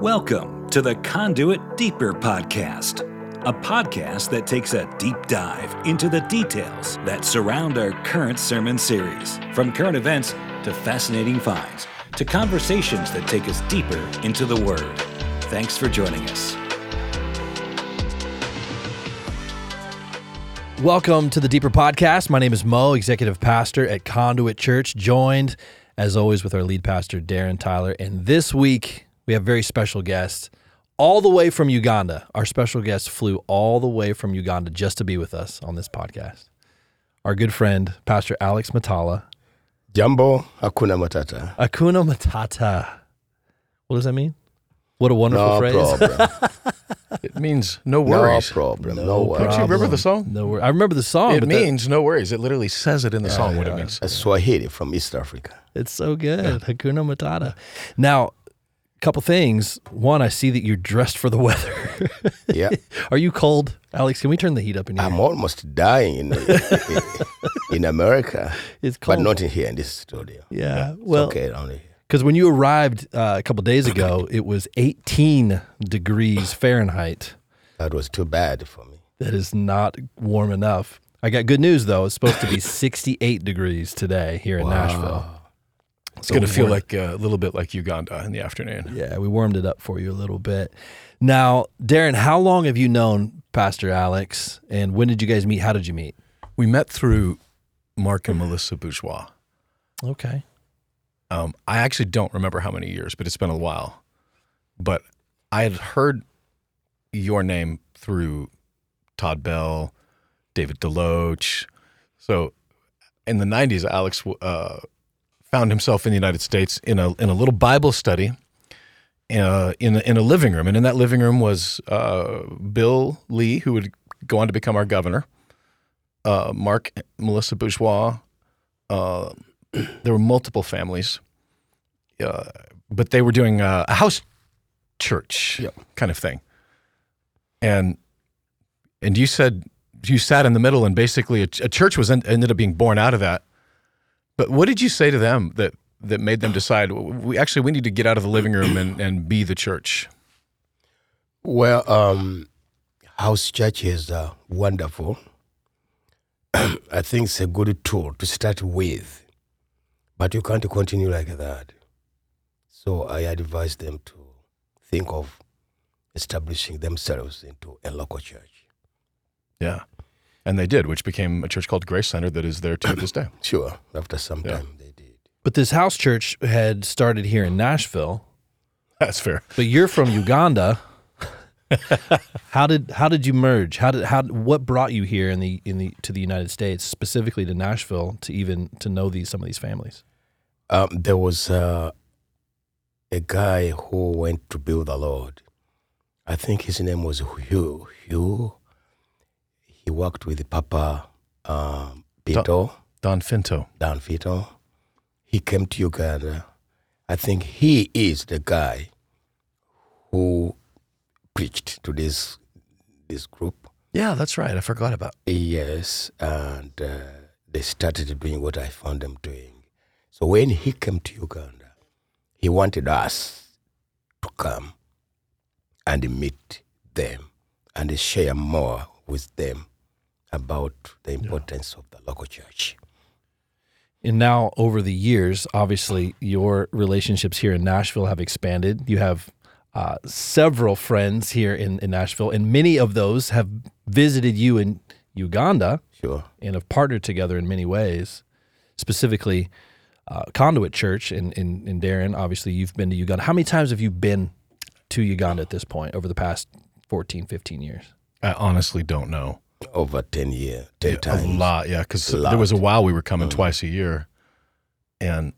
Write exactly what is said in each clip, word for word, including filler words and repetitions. Welcome to the Conduit Deeper podcast, a podcast that takes a deep dive into the details that surround our current sermon series, from current events to fascinating finds, to conversations that take us deeper into the Word. Thanks for joining us. Welcome to the Deeper podcast. My name is Mo, executive pastor at Conduit Church, joined, as always, with our lead pastor, Darren Tyler, and this week we have very special guests all the way from Uganda. Our special guest flew all the way from Uganda just to be with us on this podcast. Our good friend, Pastor Alex Mitala. Jambo, Hakuna Matata. Hakuna Matata. What does that mean? What a wonderful no phrase. Problem. It means no worries. No problem. No, no worries. Don't you remember the song? No wor- I remember the song. It means that, no worries. It literally says it in the yeah, song, yeah, what it means. A Swahili from East Africa. It's so good. Yeah. Hakuna Matata. Now, couple things. One, I see that you're dressed for the weather. Yeah. Are you cold, Alex? Can we turn the heat up in here? I'm almost dying in, in, in America. It's cold, but not in here in this studio. Yeah. It's well, okay, only because when you arrived uh, a couple days ago, it was eighteen degrees Fahrenheit. That was too bad for me. That is not warm enough. I got good news though. It's supposed to be sixty-eight degrees today here in wow. Nashville. It's so going to feel like uh, a little bit like Uganda in the afternoon. Yeah, we warmed it up for you a little bit. Now, Darren, how long have you known Pastor Alex, and when did you guys meet? How did you meet? We met through Mark and Melissa Bourgeois. Okay. Um, I actually don't remember how many years, but it's been a while. But I had heard your name through Todd Bell, David Deloach. So in the nineties, Alex... Uh, found himself in the United States in a in a little Bible study uh, in, a, in a living room. And in that living room was uh, Bill Lee, who would go on to become our governor, uh, Mark, Melissa Bourgeois. Uh, there were multiple families, uh, but they were doing a, a house church yep. kind of thing. And and you said, you sat in the middle, and basically a, a church was in, ended up being born out of that. But what did you say to them that, that made them decide, we actually, we need to get out of the living room and, and be the church? Well, um, house church is uh, wonderful. I think it's a good tool to start with, but you can't continue like that. So I advise them to think of establishing themselves into a local church. Yeah. And they did, which became a church called Grace Center that is there to this day. Sure. After some time, yeah. they did. But this house church had started here in Nashville. That's fair. But you're from Uganda. How did how did you merge? How did how what brought you here in the in the to the United States, specifically to Nashville, to even to know these some of these families? Um, there was uh, a guy who went to build the Lord. I think his name was Hugh. Hugh. He worked with Papa uh, Pinto. Don, Don Finto. Don Finto. He came to Uganda. I think he is the guy who preached to this this group. Yeah, that's right. I forgot about it. Yes, and uh, they started doing what I found them doing. So when he came to Uganda, he wanted us to come and meet them and share more with them about the importance yeah. of the local church. And now over the years, obviously, your relationships here in Nashville have expanded. You have uh, several friends here in, in Nashville, and many of those have visited you in Uganda sure. and have partnered together in many ways, specifically uh, Conduit Church and in, in, in Darren. Obviously, you've been to Uganda. How many times have you been to Uganda at this point over the past fourteen, fifteen years? I honestly don't know. Over ten years, ten yeah, times. A lot, yeah, because there was a while we were coming mm-hmm. twice a year. And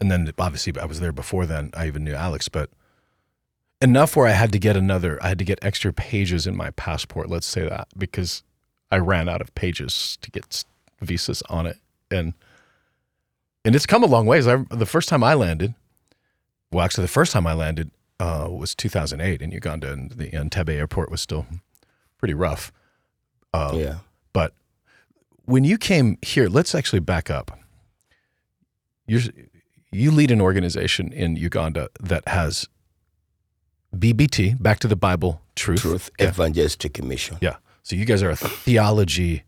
and then, obviously, I was there before then. I even knew Alex, but enough where I had to get another, I had to get extra pages in my passport, let's say that, because I ran out of pages to get visas on it. And and it's come a long ways. I, the first time I landed, well, actually, the first time I landed uh, was two thousand eight in Uganda, and the Entebbe Airport was still pretty rough. Um, yeah. But when you came here, let's actually back up. You're, you lead an organization in Uganda that has B B T, Back to the Bible Truth. Truth Evangelistic Commission. Yeah. So you guys are a theology,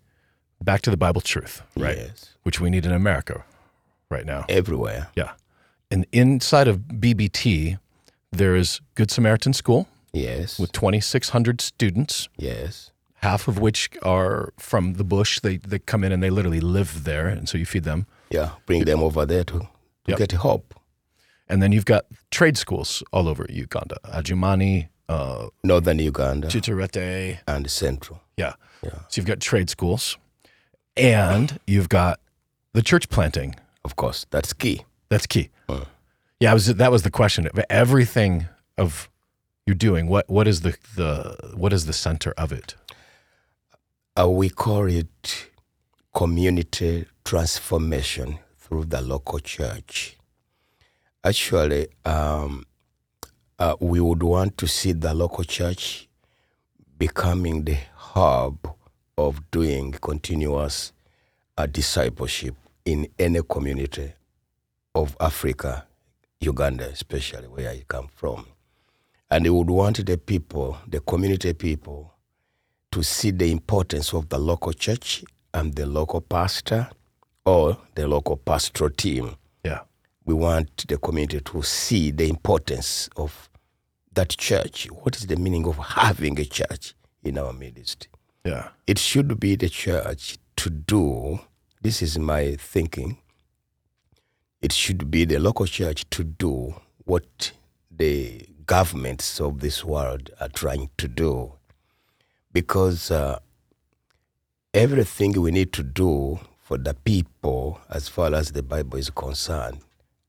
Back to the Bible Truth, right? Yes. Which we need in America right now. Everywhere. Yeah. And inside of B B T, there is Good Samaritan School. Yes. With twenty-six hundred students. Yes. Half of which are from the bush. They they come in and they literally live there, and so you feed them. Yeah, bring them over there to, to yep. get help. And then you've got trade schools all over Uganda. Ajumani. Uh, Northern Uganda. Chitarete. And Central. Yeah. yeah. So you've got trade schools, and you've got the church planting. Of course, that's key. That's key. Mm. Yeah, I was, that was the question. Everything of you're doing, what what is the, the what is the center of it? Uh, we call it community transformation through the local church. Actually, um, uh, we would want to see the local church becoming the hub of doing continuous uh, discipleship in any community of Africa, Uganda especially, where I come from. And they would want the people, the community people, to see the importance of the local church and the local pastor or the local pastoral team. Yeah. We want the community to see the importance of that church. What is the meaning of having a church in our midst? Yeah. It should be the church to do, this is my thinking, it should be the local church to do what the governments of this world are trying to do. Because uh, everything we need to do for the people, as far as the Bible is concerned,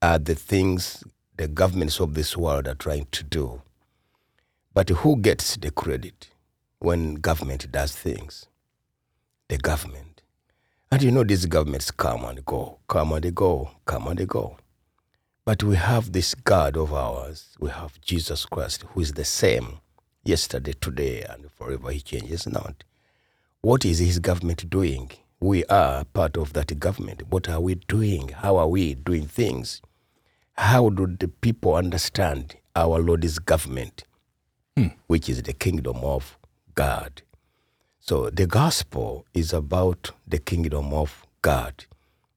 are the things the governments of this world are trying to do. But who gets the credit when government does things? The government. And you know these governments come and go, come and go, come and go. But we have this God of ours. We have Jesus Christ, who is the same. Yesterday, today, and forever he changes not. What is his government doing? We are part of that government. What are we doing? How are we doing things? How do the people understand our Lord's government, hmm. which is the kingdom of God? So the gospel is about the kingdom of God.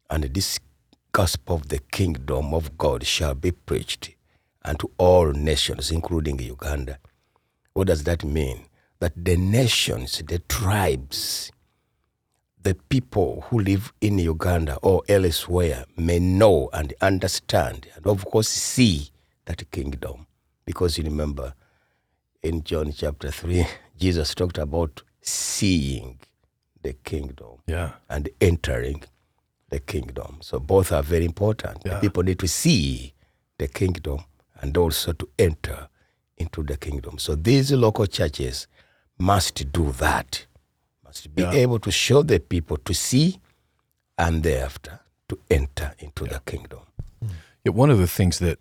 And this gospel of the kingdom of God shall be preached unto all nations, including Uganda. What does that mean? That the nations, the tribes, the people who live in Uganda or elsewhere may know and understand and, of course, see that kingdom. Because you remember in John chapter three, Jesus talked about seeing the kingdom yeah. and entering the kingdom. So both are very important. Yeah. People need to see the kingdom and also to enter into the kingdom. So these local churches must do that, must be yeah. able to show the people to see and thereafter to enter into yeah. the kingdom. Yeah, one of the things that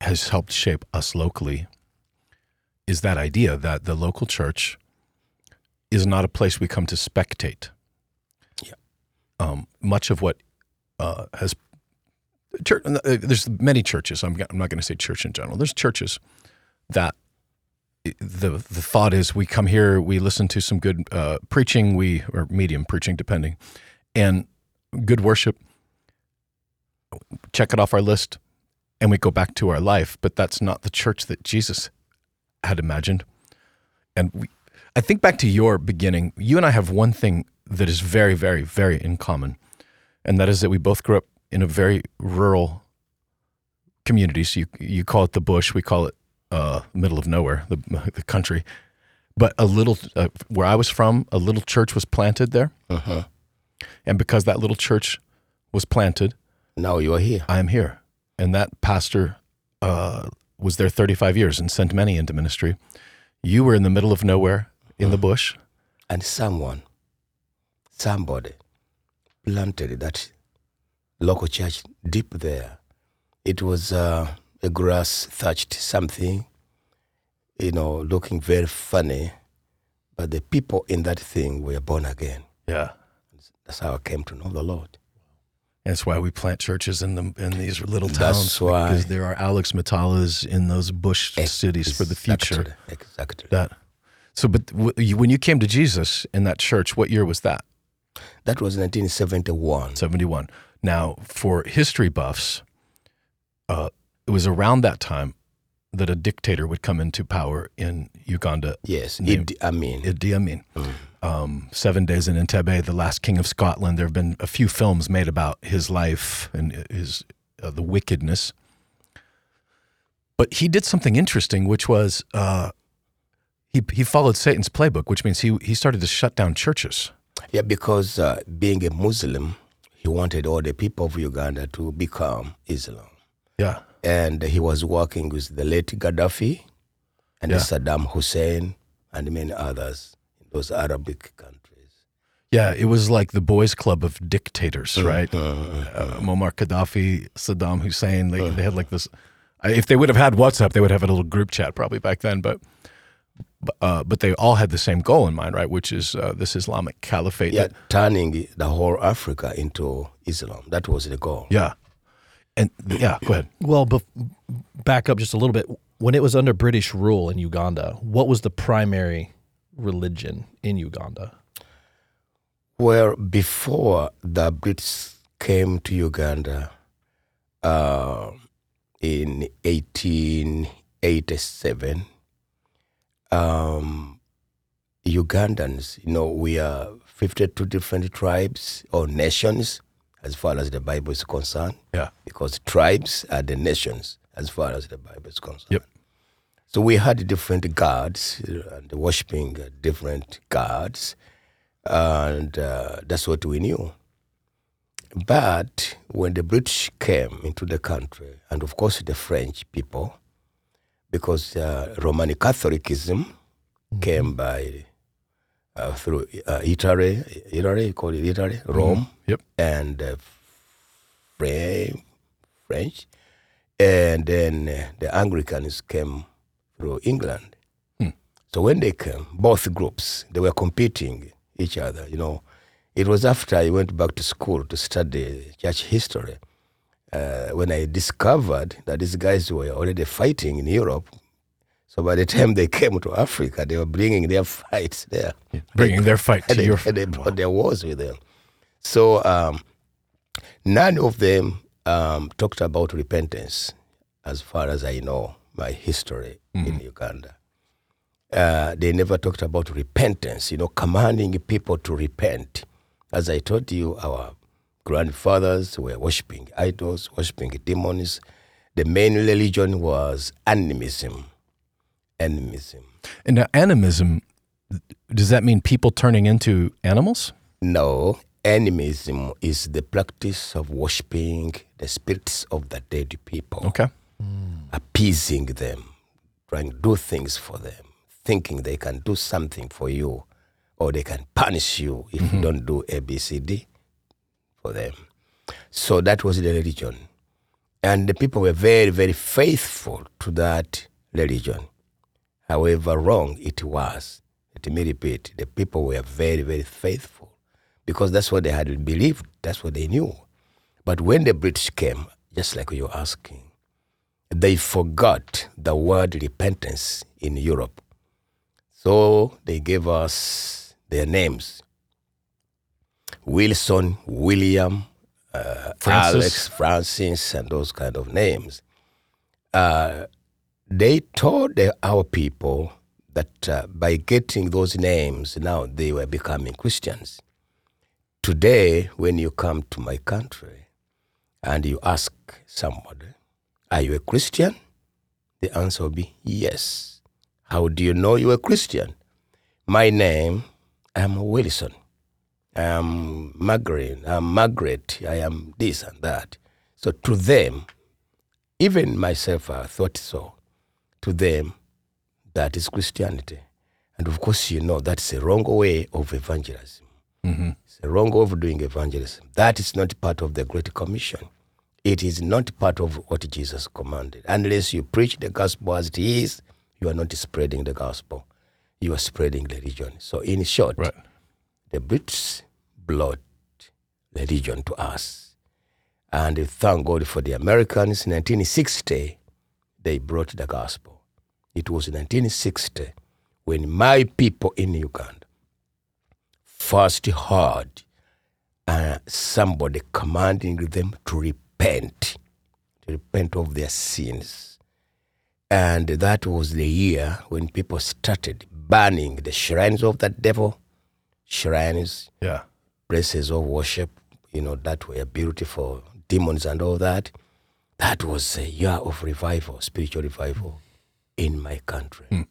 has helped shape us locally is that idea that the local church is not a place we come to spectate. Yeah. Um, much of what uh, has Church, there's many churches. I'm, I'm not going to say church in general. There's churches that the the thought is we come here, we listen to some good uh, preaching, we or medium preaching, depending, and good worship. Check it off our list, and we go back to our life. But that's not the church that Jesus had imagined. And we, I think back to your beginning. You and I have one thing that is very, very, very in common, and that is that we both grew up in a very rural community. So you, you call it the bush, we call it uh, middle of nowhere, the, the country. But a little, uh, where I was from, a little church was planted there. Uh-huh. And because that little church was planted, now you are here. I am here. And that pastor uh, was there thirty-five years and sent many into ministry. You were in the middle of nowhere in uh-huh. the bush. And someone, somebody planted that local church deep there. It was uh, a grass-thatched something, you know, looking very funny. But the people in that thing were born again. Yeah. That's how I came to know the Lord. That's why we plant churches in the in these little towns. That's why. Because there are Alex Mitalas in those bush exactly. cities for the future. Exactly. That. So, but when you came to Jesus in that church, what year was that? That was nineteen seventy-one. seventy-one. Now, for history buffs, uh, it was around that time that a dictator would come into power in Uganda. Yes, named, Idi Amin. Idi Amin. Mm. Um, Seven Days in Entebbe, the last king of Scotland. There have been a few films made about his life and his uh, the wickedness. But he did something interesting, which was uh, he he followed Satan's playbook, which means he he started to shut down churches. Yeah, because uh, being a Muslim, he wanted all the people of Uganda to become Islam. Yeah. And he was working with the late Gaddafi and yeah. Saddam Hussein and many others in those Arabic countries. Yeah, it was like the boys club of dictators, right? Mm-hmm. Uh, Muammar Gaddafi, Saddam Hussein, they, mm-hmm. they had like this. If they would have had WhatsApp, they would have a little group chat probably back then, but... Uh, but they all had the same goal in mind, right? Which is uh, this Islamic caliphate. Yeah, that, turning the whole Africa into Islam. That was the goal. Yeah. And yeah, go ahead. Well, bef- back up just a little bit. When it was under British rule in Uganda, what was the primary religion in Uganda? Well, before the Brits came to Uganda uh, in eighteen eighty-seven, Um, Ugandans, you know, we are fifty-two different tribes or nations as far as the Bible is concerned. Yeah. Because tribes are the nations as far as the Bible is concerned. Yep. So we had different gods and uh, worshiping different gods, and uh, that's what we knew. But when the British came into the country, and of course the French people, because uh, Roman Catholicism mm-hmm. came by uh, through uh, Italy, Italy, called it Italy, Rome, mm-hmm. yep. and uh, French, and then uh, the Anglicans came through England. Mm. So when they came, both groups, they were competing each other. You know, it was after I went back to school to study church history. Uh, when I discovered that these guys were already fighting in Europe, so by the time they came to Africa, they were bringing their fights there. Yeah, bringing they, their fight to Europe. They brought wow. their wars with them. So um, none of them um, talked about repentance, as far as I know, my history mm-hmm. in Uganda. Uh, they never talked about repentance, you know, commanding people to repent. As I told you, our grandfathers were worshipping idols, worshipping demons. The main religion was animism. Animism. And now animism, does that mean people turning into animals? No. Animism is the practice of worshipping the spirits of the dead people. Okay. Mm. Appeasing them, trying to do things for them, thinking they can do something for you or they can punish you if mm-hmm. you don't do A, B, C, D. Them. So that was the religion. And the people were very, very faithful to that religion. However wrong it was, let me repeat, the people were very, very faithful because that's what they had believed, that's what they knew. But when the British came, just like you're asking, they forgot the word repentance in Europe. So they gave us their names. Wilson, William, uh, Francis. Alex, Francis, and those kind of names. Uh, they told the, our people that uh, by getting those names, now they were becoming Christians. Today, when you come to my country and you ask somebody, are you a Christian? The answer will be yes. How do you know you're a Christian? My name, I'm Wilson. I am Margaret, I am Margaret, I am this and that. So to them, even myself, I thought so. To them, that is Christianity. And of course, you know, that's a wrong way of evangelism. Mm-hmm. It's a wrong way of doing evangelism. That is not part of the Great Commission. It is not part of what Jesus commanded. Unless you preach the gospel as it is, you are not spreading the gospel. You are spreading the religion. So in short, right. The Brits brought religion to us. And thank God for the Americans. In nineteen sixty, they brought the gospel. It was in nineteen sixty when my people in Uganda first heard uh, somebody commanding them to repent, to repent of their sins. And that was the year when people started burning the shrines of the devil, shrines, yeah, places of worship, you know, that were beautiful, demons and all that. That was a year of revival, spiritual revival in my country. Mm.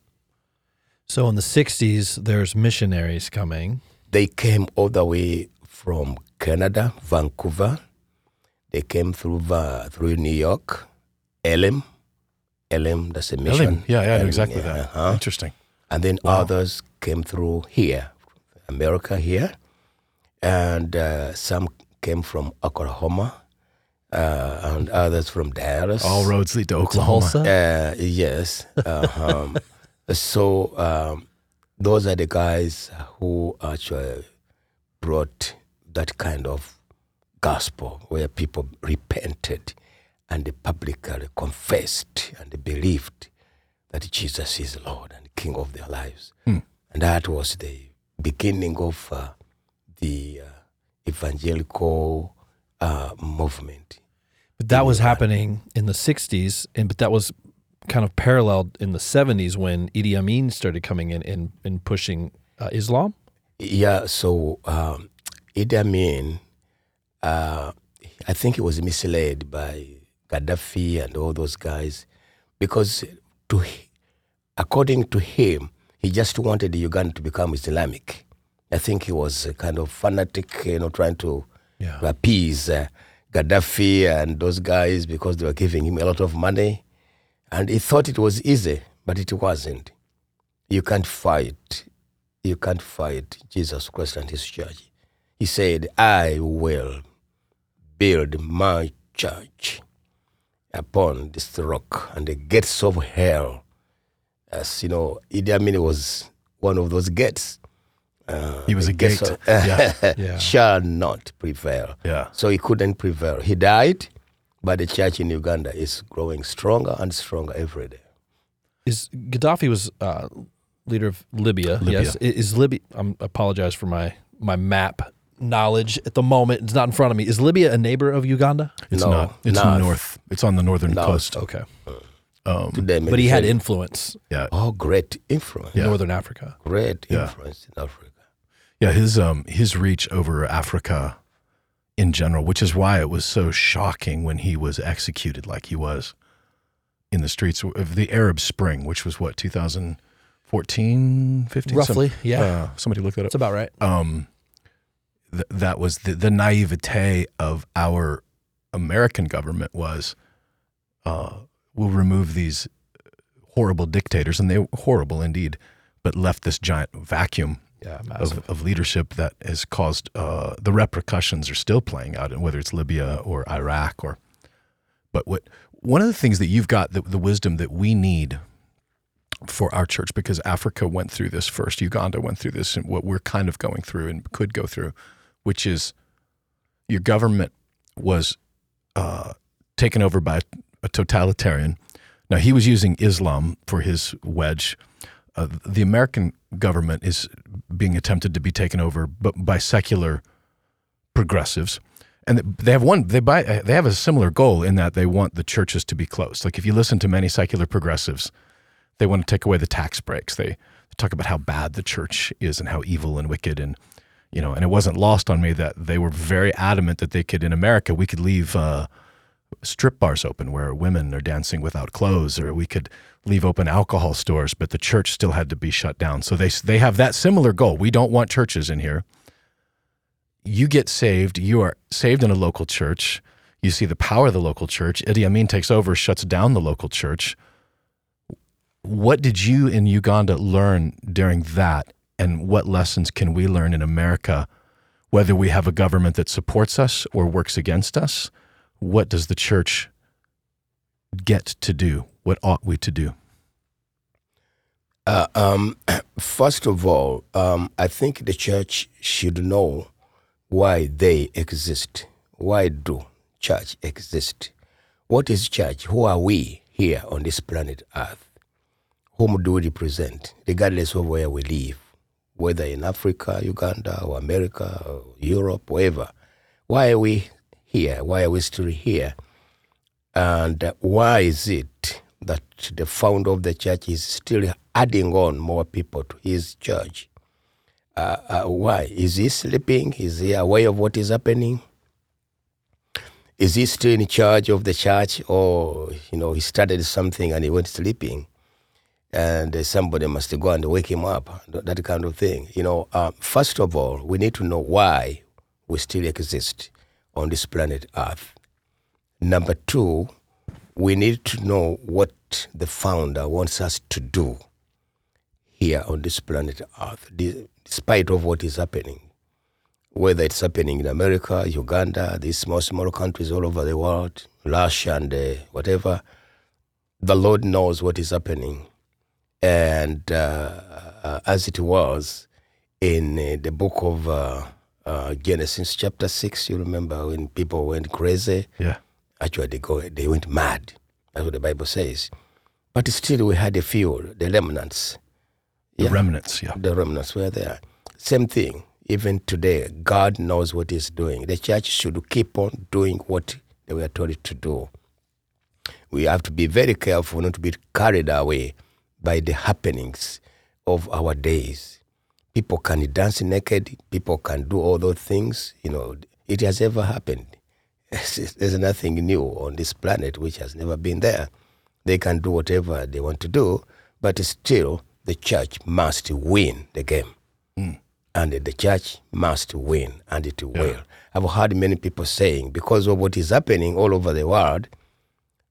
So in the sixties, there's missionaries coming. They came all the way from Canada, Vancouver. They came through uh, through New York, Elm. Elm, that's a mission. Elm. Yeah, yeah, Elm, exactly yeah, that. Uh-huh. Interesting. And then wow. others came through here, America here. And uh, some came from Oklahoma. Uh, and others from Dallas. All roads lead to Oklahoma. Uh, yes. Uh, um, so um, those are the guys who actually brought that kind of gospel where people repented and they publicly confessed and they believed that Jesus is Lord and King of their lives. Mm. And that was the beginning of uh, the uh, evangelical uh, movement. But that was happening in the sixties, and but that was kind of paralleled in the seventies when Idi Amin started coming in and, and pushing uh, Islam? Yeah, so um, Idi Amin, uh, I think he was misled by Gaddafi and all those guys because to, according to him, he just wanted Uganda to become Islamic. I think he was a kind of fanatic, you know, trying to, yeah. to appease uh, Gaddafi and those guys because they were giving him a lot of money. And he thought it was easy, but it wasn't. You can't fight. You can't fight Jesus Christ and his church. He said, I will build my church upon this rock and the gates of hell. As you know, Idi Amin was one of those gates. Uh, he was a gate. Of, yeah. Yeah. Shall not prevail. Yeah. So he couldn't prevail. He died. But the church in Uganda is growing stronger and stronger every day. Is Gaddafi was uh, leader of Libya? Libya. Yes. Is, is Libya? I'm, I apologize for my my map knowledge at the moment. It's not in front of me. Is Libya a neighbor of Uganda? It's no, not. It's north. north. It's on the northern north. coast. Okay. Um, but he had influence. Yeah. Oh, great influence. Yeah. Northern Africa. Great yeah. influence in Africa. Yeah, his um his reach over Africa in general, which is why it was so shocking when he was executed like he was in the streets of the Arab Spring, which was what, two thousand fourteen, fifteen? Roughly, some, yeah. Uh, somebody looked that up. That's about right. Um, th- that was the, the naivete of our American government was, uh, we'll remove these horrible dictators, and they were horrible indeed, but left this giant vacuum. Yeah, of, of leadership that has caused uh, the repercussions are still playing out, and whether it's Libya or Iraq or, but what one of the things that you've got the, the wisdom that we need for our church, because Africa went through this first, Uganda went through this, and what we're kind of going through and could go through, which is your government was uh, taken over by a totalitarian. Now he was using Islam for his wedge. Uh, the American government is being attempted to be taken over by secular progressives, and they have one. They buy. They have a similar goal in that they want the churches to be closed. Like if you listen to many secular progressives, they want to take away the tax breaks. They talk about how bad the church is and how evil and wicked, and you know. And it wasn't lost on me that they were very adamant that they could in America we could leave uh, strip bars open where women are dancing without clothes, or we could leave open alcohol stores, but the church still had to be shut down. So they they have that similar goal. We don't want churches in here. You get saved. You are saved in a local church. You see the power of the local church. Idi Amin takes over, shuts down the local church. What did you in Uganda learn during that, and what lessons can we learn in America, whether we have a government that supports us or works against us? What does the church get to do? What ought we to do? Uh, um, first of all, um, I think the church should know why they exist. Why do church exists. What is church? Who are we here on this planet Earth? Whom do we represent, regardless of where we live, whether in Africa, Uganda, or America, or Europe, wherever? Why are we here? Why are we still here? And why is it that the founder of the church is still adding on more people to his church? Uh, uh, why? Is he sleeping? Is he aware of what is happening? Is he still in charge of the church, or, you know, he started something and he went sleeping and uh, somebody must go and wake him up, that kind of thing. You know, uh, first of all, we need to know why we still exist on this planet Earth. Number two, we need to know what the founder wants us to do here on this planet Earth, despite of what is happening. Whether it's happening in America, Uganda, these small, small countries all over the world, Russia and uh, whatever, the Lord knows what is happening. And uh, as it was in uh, the book of uh, uh, Genesis chapter six, you remember when people went crazy? Yeah. Actually, they, go, they went mad. That's what the Bible says. But still we had a few, the remnants. Yeah. The remnants, yeah. The remnants were there. Same thing. Even today, God knows what he's doing. The church should keep on doing what they were told to do. We have to be very careful not to be carried away by the happenings of our days. People can dance naked. People can do all those things. You know, it has ever happened. There's nothing new on this planet which has never been there. They can do whatever they want to do, but still the church must win the game. Mm. And the church must win, and it will. Yeah. I've heard many people saying, because of what is happening all over the world,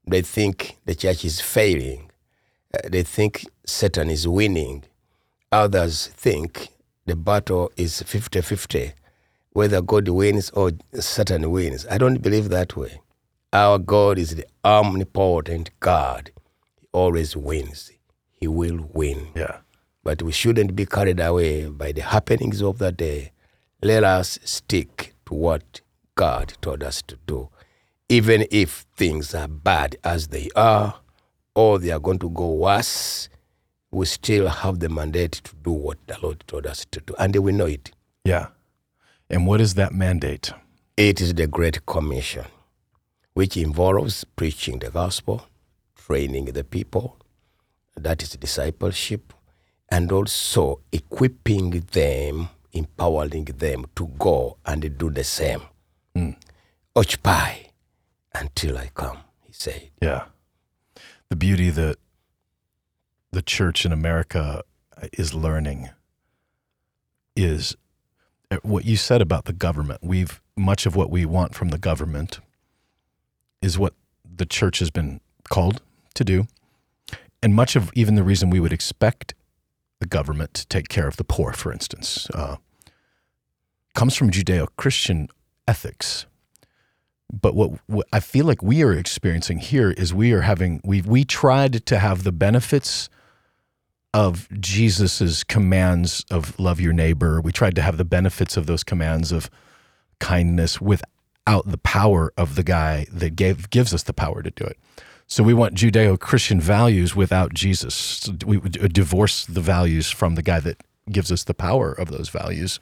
they think the church is failing. Uh, they think Satan is winning. Others think the battle is fifty-fifty, whether God wins or Satan wins. I don't believe that way. Our God is the omnipotent God. He always wins. He will win. Yeah. But we shouldn't be carried away by the happenings of the day. Let us stick to what God told us to do. Even if things are bad as they are, or they are going to go worse, we still have the mandate to do what the Lord told us to do. And we know it. Yeah. And what is that mandate? It is the Great Commission, which involves preaching the gospel, training the people, that is discipleship, and also equipping them, empowering them to go and do the same. Mm. Occupy until I come, he said. Yeah. The beauty that the church in America is learning is what you said about the government. We've much of what we want from the government is what the church has been called to do. And much of even the reason we would expect the government to take care of the poor, for instance, uh, comes from Judeo-Christian ethics. But what, what I feel like we are experiencing here is we are having, we we tried to have the benefits of Jesus's commands of love your neighbor. We tried to have the benefits of those commands of kindness without the power of the guy that gave gives us the power to do it. So we want Judeo-Christian values without Jesus. We would divorce the values from the guy that gives us the power of those values,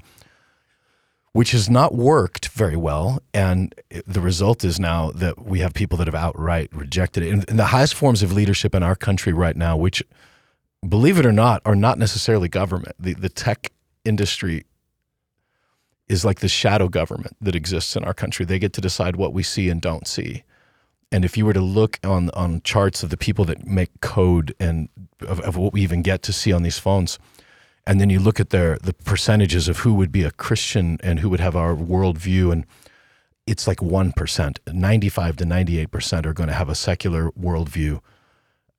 which has not worked very well. And the result is now that we have people that have outright rejected it. And the highest forms of leadership in our country right now, which, believe it or not, are not necessarily government. The, the tech industry is like the shadow government that exists in our country. They get to decide what we see and don't see. And if you were to look on on charts of the people that make code and of, of what we even get to see on these phones, and then you look at their the percentages of who would be a Christian and who would have our worldview, and it's like one percent. ninety-five to ninety-eight percent are going to have a secular worldview,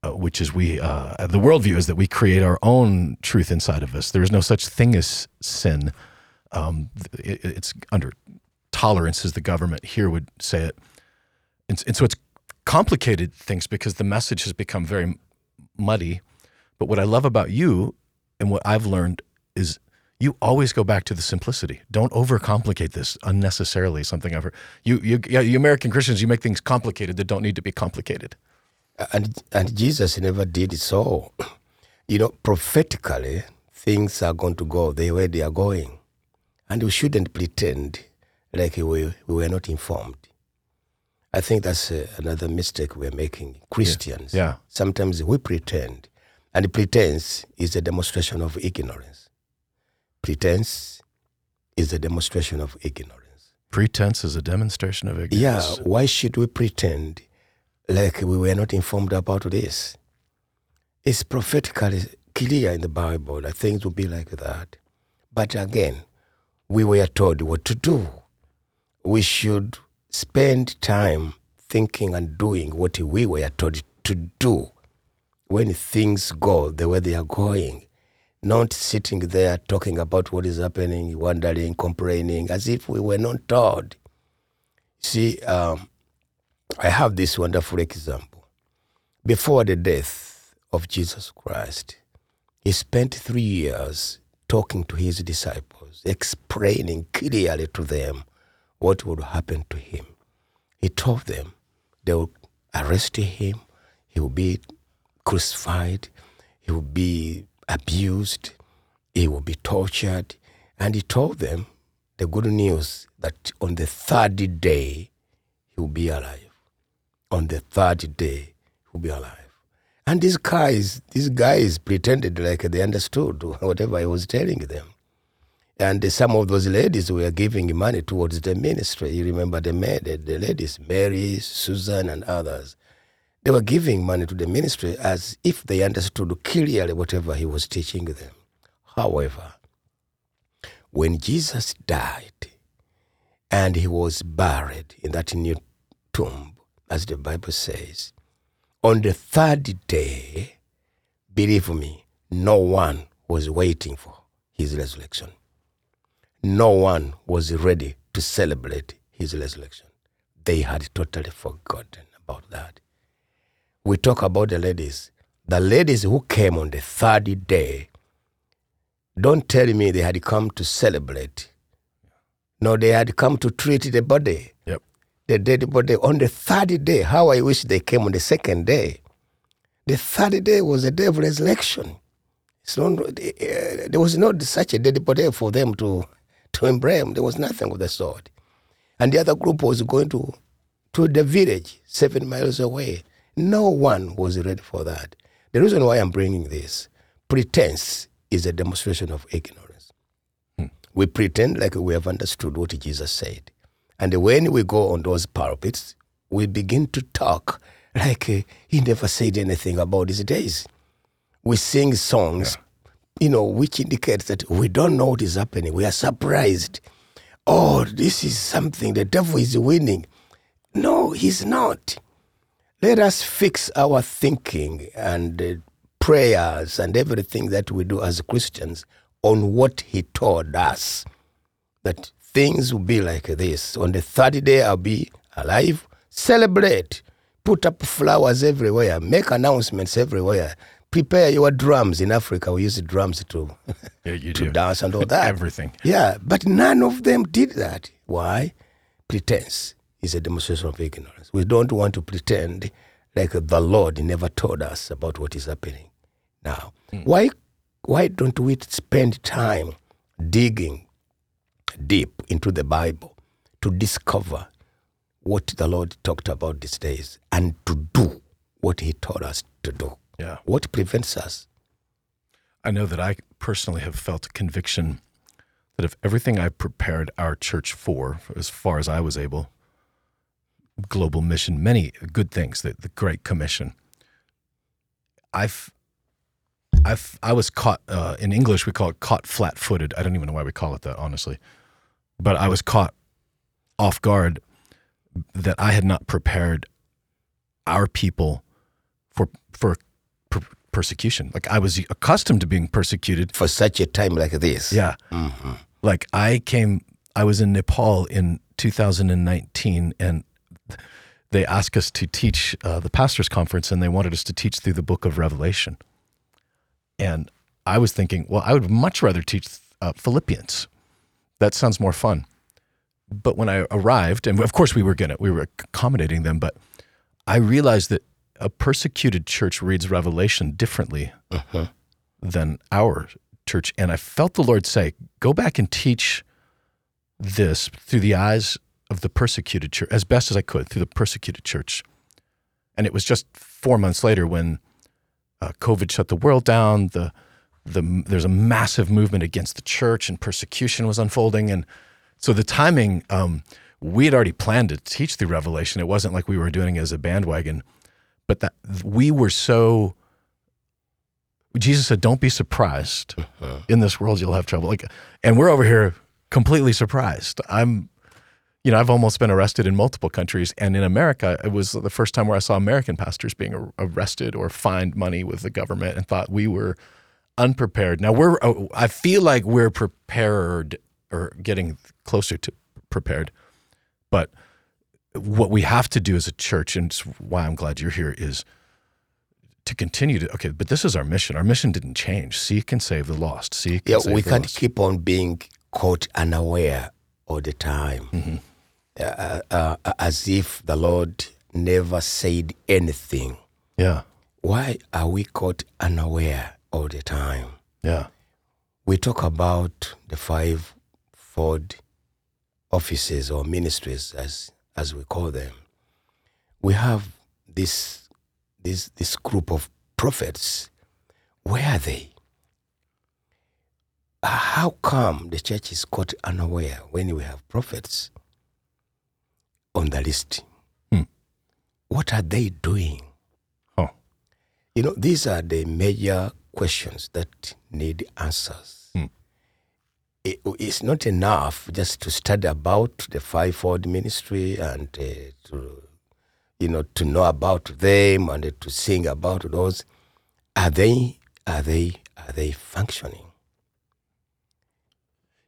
uh, which is we, uh, the worldview is that we create our own truth inside of us. There is no such thing as sin. Um, it, it's under tolerance, as the government here would say it. And, and so it's complicated things because the message has become very muddy. But what I love about you and what I've learned is you always go back to the simplicity. Don't overcomplicate this unnecessarily. Something I've heard. You, you, yeah, you American Christians, you make things complicated that don't need to be complicated. And and Jesus never did so. You know, prophetically, things are going to go the way they are going, and we shouldn't pretend like we we were not informed. I think that's uh, another mistake we're making, Christians. Yeah. yeah. Sometimes we pretend, and pretense is a demonstration of ignorance. Pretense is a demonstration of ignorance. Pretense is a demonstration of ignorance. Yeah, why should we pretend like we were not informed about this? It's prophetically clear in the Bible that things will be like that. But again, we were told what to do. We should spend time thinking and doing what we were told to do when things go the way they are going, not sitting there talking about what is happening, wondering, complaining, as if we were not told. See, um, I have this wonderful example. Before the death of Jesus Christ, he spent three years talking to his disciples, explaining clearly to them what would happen to him. He told them they will arrest him, he will be crucified, he will be abused, he will be tortured. And he told them the good news that on the third day he will be alive. On the third day he will be alive. And these guys, these guys pretended like they understood whatever I was telling them. And some of those ladies were giving money towards the ministry. You remember the, the ladies, Mary, Susan, and others. They were giving money to the ministry as if they understood clearly whatever he was teaching them. However, when Jesus died and he was buried in that new tomb, as the Bible says, on the third day, believe me, no one was waiting for his resurrection. No one was ready to celebrate his resurrection. They had totally forgotten about that. We talk about the ladies. The ladies who came on the third day, don't tell me they had come to celebrate. No, they had come to treat the body. Yep. The dead body on the third day. How I wish they came on the second day. The third day was the day of resurrection. It's not, uh, there was not such a dead body for them to to embrace. There was nothing of the sort. And the other group was going to, to the village, seven miles away. No one was ready for that. The reason why I'm bringing this, pretense is a demonstration of ignorance. Hmm. We pretend like we have understood what Jesus said. And when we go on those pulpits, we begin to talk like uh, he never said anything about these days. We sing songs, yeah. you know, which indicates that we don't know what is happening. We are surprised. Oh, this is something. The devil is winning. No, he's not. Let us fix our thinking and uh, prayers and everything that we do as Christians on what he told us, that things will be like this. On the third day, I'll be alive. Celebrate. Put up flowers everywhere. Make announcements everywhere. Prepare your drums. In Africa, we use drums to, yeah, you to do. dance and all that. Everything. Yeah, but none of them did that. Why? Pretense is a demonstration of ignorance. We don't want to pretend like the Lord never told us about what is happening now. Mm. Why, why don't we spend time digging deep into the Bible to discover what the Lord talked about these days and to do what he taught us to do? Yeah. What prevents us? I know that I personally have felt a conviction that if everything I prepared our church for, as far as I was able, global mission, many good things, the, the Great Commission, I've I've, I was caught, uh, in English we call it caught flat-footed. I don't even know why we call it that, honestly. But I was caught off guard that I had not prepared our people for for per- persecution. Like, I was accustomed to being persecuted. For such a time like this. Yeah. Mm-hmm. Like, I came, I was in Nepal in two thousand nineteen, and they asked us to teach uh, the pastor's conference, and they wanted us to teach through the book of Revelation. And I was thinking, well, I would much rather teach uh, Philippians. That sounds more fun. But when I arrived, and of course we were gonna, we were accommodating them, but I realized that a persecuted church reads Revelation differently uh-huh. than our church. And I felt the Lord say, go back and teach this through the eyes of the persecuted church, as best as I could, through the persecuted church. And it was just four months later when uh, COVID shut the world down, the the there's a massive movement against the church and persecution was unfolding. And so the timing, um, we had already planned to teach through Revelation. It wasn't like we were doing it as a bandwagon, but that we were so, Jesus said, don't be surprised. Uh-huh. In this world, you'll have trouble. Like, and we're over here completely surprised. I'm, you know, I've almost been arrested in multiple countries. And in America, it was the first time where I saw American pastors being arrested or fined money with the government, and thought we were unprepared. Now we're, I feel like we're prepared or getting closer to prepared, but what we have to do as a church, and it's why I'm glad you're here, is to continue to, okay, but this is our mission. Our mission didn't change. Seek and save the lost. Seek and save the lost. Yeah, we can't keep on being caught unaware all the time. Mm-hmm. Uh, uh, as if the Lord never said anything. Yeah. Why are we caught unaware all the time? Yeah. We talk about the fivefold offices or ministries, as as we call them. We have this this this group of prophets. Where are they? How come the church is caught unaware when we have prophets on the list? Hmm. What are they doing? Oh. You know, these are the major questions that need answers. Hmm. It, it's not enough just to study about the fivefold ministry and uh, to, you know, to know about them and uh, to sing about those. Are they? Are they? Are they functioning?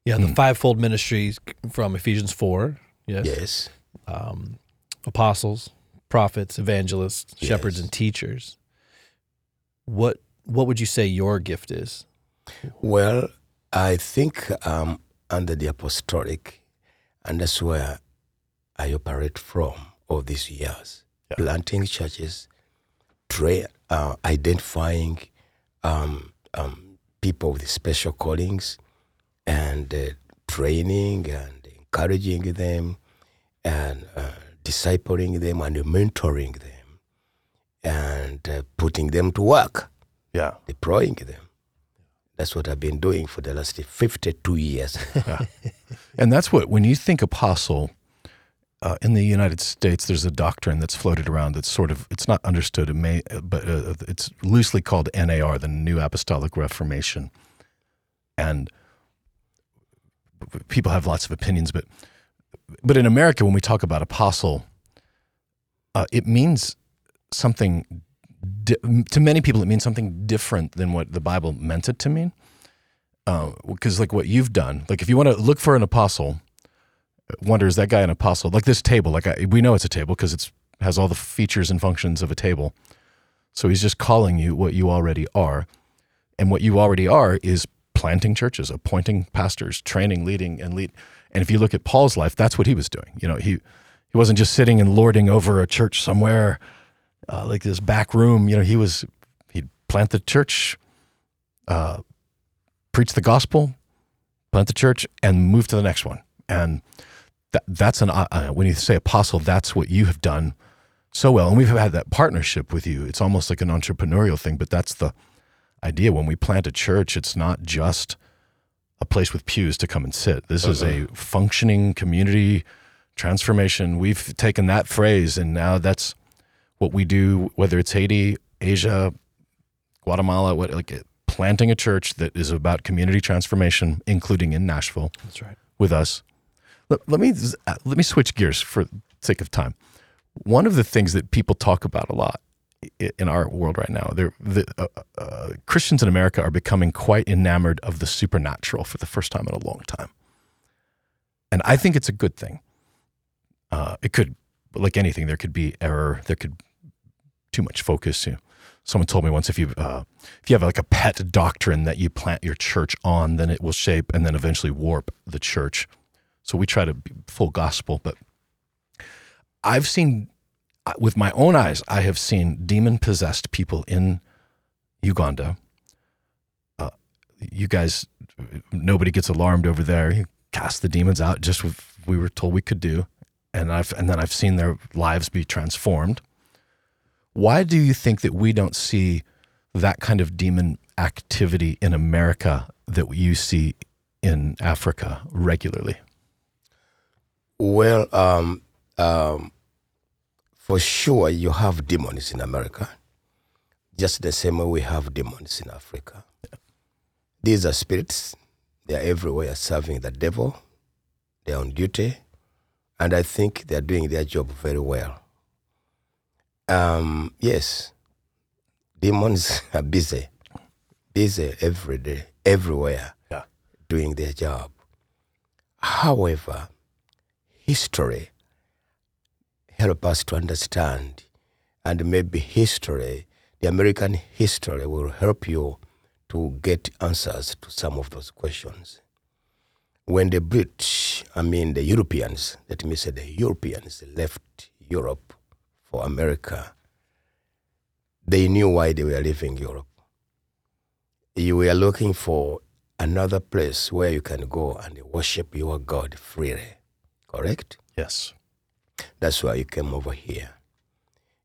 Yeah, the mm. fivefold ministries from Ephesians four. Yes. Yes. Um, apostles, prophets, evangelists, yes. shepherds, and teachers. What What would you say your gift is? Well, I think um, under the apostolic, and that's where I operate from all these years. Yeah. Planting churches, tra- uh, identifying um, um, people with special callings, and uh, training and encouraging them, and uh, discipling them and mentoring them, and uh, putting them to work, yeah, deploying them. That's what I've been doing for the last fifty-two years. Yeah. And that's what, when you think apostle, uh, in the United States, there's a doctrine that's floated around that's sort of, it's not understood, it may, but uh, it's loosely called N A R, the New Apostolic Reformation. And people have lots of opinions, but but in America, when we talk about apostle, uh, it means something, di- to many people, it means something different than what the Bible meant it to mean. Because uh, like what you've done, like if you want to look for an apostle, wonder, is that guy an apostle? Like this table, like I, we know it's a table because it has all the features and functions of a table. So he's just calling you what you already are. And what you already are is planting churches, appointing pastors, training, leading, and lead. And if you look at Paul's life, that's what he was doing. You know, he he wasn't just sitting and lording over a church somewhere, uh, like this back room. You know, he was he'd plant the church, uh, preach the gospel, plant the church, and move to the next one. And that, that's an uh, when you say apostle, that's what you have done so well. And we've had that partnership with you. It's almost like an entrepreneurial thing, but that's the idea. When we plant a church, it's not just a place with pews to come and sit. This uh-huh. is a functioning community transformation. We've taken that phrase and now that's what we do, whether it's Haiti, Asia, Guatemala, what like planting a church that is about community transformation, including in Nashville. That's right. With us. Let, let me let me switch gears for sake of time. One of the things that people talk about a lot in our world right now, the, uh, uh, Christians in America are becoming quite enamored of the supernatural for the first time in a long time. And I think it's a good thing. Uh, it could, like anything, there could be error, there could too much focus. You know. Someone told me once, if you uh, if you have like a pet doctrine that you plant your church on, then it will shape and then eventually warp the church. So we try to be full gospel, but I've seen, with my own eyes, I have seen demon-possessed people in Uganda. Uh, you guys, nobody gets alarmed over there. You cast the demons out just what we were told we could do, and I've and then I've seen their lives be transformed. Why do you think that we don't see that kind of demon activity in America that you see in Africa regularly? Well, um, um, for sure you have demons in America, just the same way we have demons in Africa. Yeah. These are spirits. They are everywhere serving the devil. They are on duty. And I think they are doing their job very well. Um, yes, demons are busy, busy every day, everywhere, yeah. doing their job. However, history helps us to understand, and maybe history, the American history will help you to get answers to some of those questions. When the British, I mean the Europeans, let me say the Europeans left Europe, America, they knew why they were leaving Europe. You were looking for another place where you can go and worship your God freely, correct? Yes. That's why you came over here.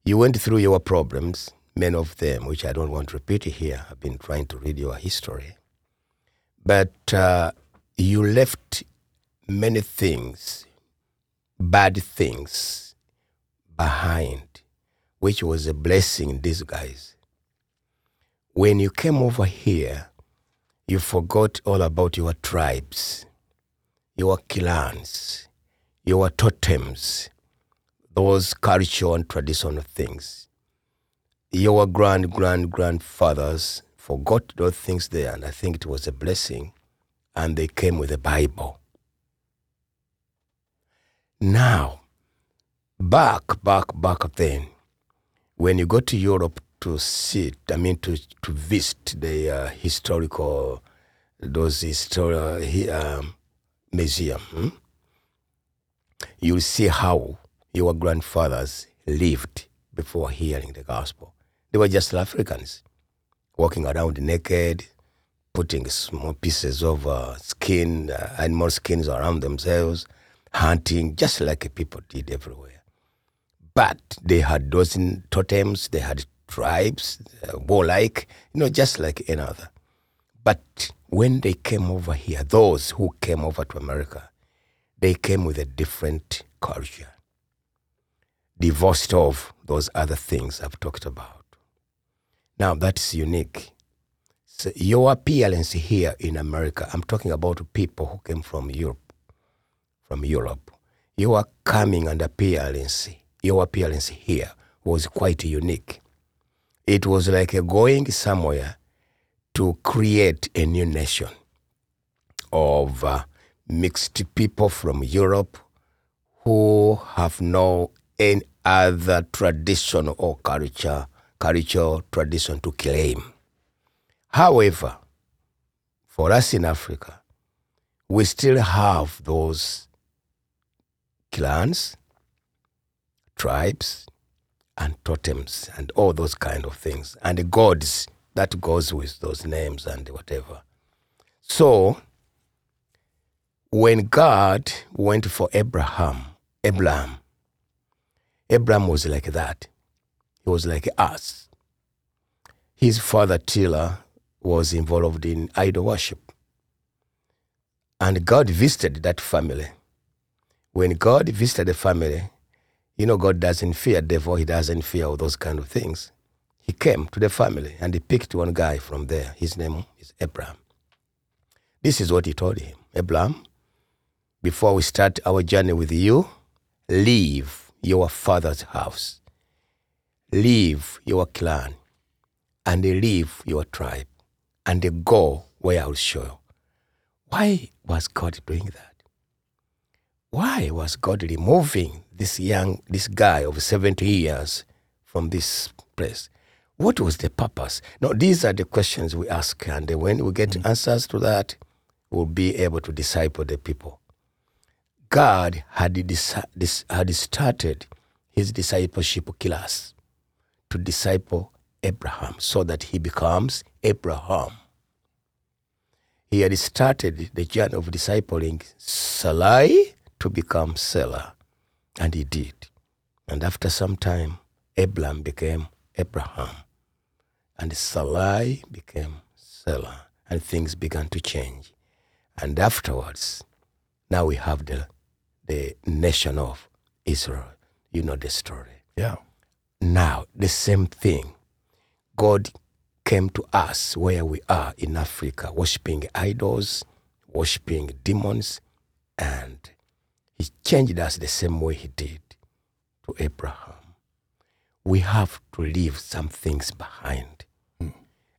You went through your problems, many of them, which I don't want to repeat here. I've been trying to read your history. But uh, you left many things, bad things, behind, which was a blessing in disguise. When you came over here, you forgot all about your tribes, your clans, your totems, those cultural and traditional things. Your grand, grand, grandfathers forgot those things there, and I think it was a blessing, and they came with the Bible. Now, Back, back, back then, when you go to Europe to sit, I mean to, to visit the uh, historical, those historical uh, museum, hmm? you'll see how your grandfathers lived before hearing the gospel. They were just Africans, walking around naked, putting small pieces of uh, skin, uh, animal skins around themselves, hunting, just like people did everywhere. But they had dozen totems, they had tribes, uh, warlike, you know, just like another. But when they came over here, those who came over to America, they came with a different culture, divorced of those other things I've talked about. Now, that's unique. So your appearance here in America, I'm talking about people who came from Europe, from Europe. You are coming and appearing. Your appearance here was quite unique. It was like going somewhere to create a new nation of uh, mixed people from Europe who have no any other tradition or culture, cultural tradition to claim. However, for us in Africa, we still have those clans, tribes and totems and all those kind of things, and the gods that goes with those names and whatever. So when God went for Abraham, Abraham, Abraham was like that. He was like us. His father Terah was involved in idol worship. And God visited that family. When God visited the family, you know, God doesn't fear, therefore he doesn't fear all those kind of things. He came to the family and he picked one guy from there. His name is Abraham. This is what he told him. Abraham, before we start our journey with you, leave your father's house. Leave your clan and leave your tribe and go where I will show you. Why was God doing that? Why was God removing this young, this guy of seventy years from this place? What was the purpose? Now, these are the questions we ask, and when we get mm-hmm. answers to that, we'll be able to disciple the people. God had, dis- had started his discipleship class to disciple Abraham so that he becomes Abraham. He had started the journey of discipling Sarai to become Selah, and he did. And after some time, Abram became Abraham, and Sarai became Selah, and things began to change. And afterwards, now we have the the nation of Israel. You know the story. Yeah. Now, the same thing. God came to us where we are in Africa, worshiping idols, worshiping demons, and he changed us the same way he did to Abraham. We have to leave some things behind. Mm.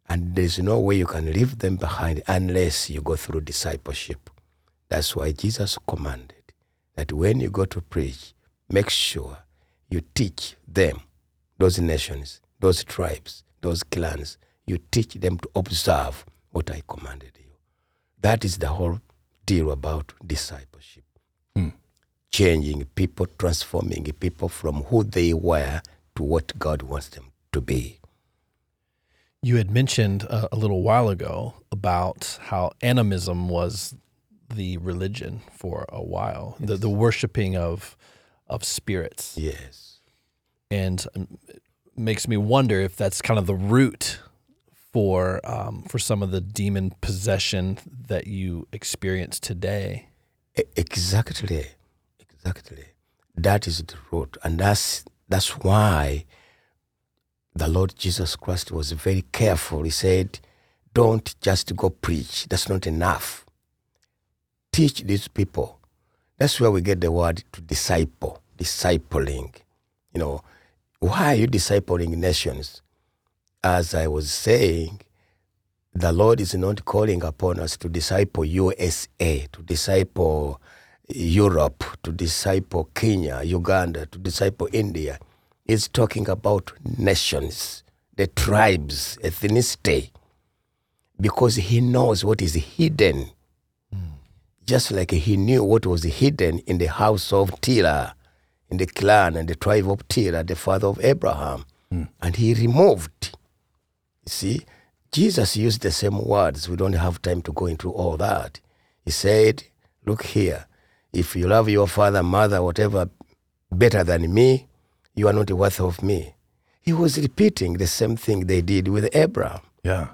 And there's no way you can leave them behind unless you go through discipleship. That's why Jesus commanded that when you go to preach, make sure you teach them, those nations, those tribes, those clans, you teach them to observe what I commanded you. That is the whole deal about discipleship. Mm. Changing people, transforming people from who they were to what God wants them to be. You had mentioned uh, a little while ago about how animism was the religion for a while, yes. the, the worshiping of of spirits. Yes. And it makes me wonder if that's kind of the root for um, for some of the demon possession that you experience today. Exactly, exactly. That is the root, and that's That's why the Lord Jesus Christ was very careful. He said, don't just go preach. That's not enough. Teach these people. That's where we get the word to disciple, discipling. You know, why are you discipling nations? As I was saying, the Lord is not calling upon us to disciple U S A, to disciple Europe, to disciple Kenya, Uganda, to disciple India. It's talking about nations, the tribes, ethnicity, because he knows what is hidden. Mm. Just like he knew what was hidden in the house of Terah, in the clan and the tribe of Terah, the father of Abraham. Mm. And he removed. You see, Jesus used the same words. We don't have time to go into all that. He said, look here, if you love your father, mother, whatever, better than me, you are not worth of me. He was repeating the same thing they did with Abraham. Yeah.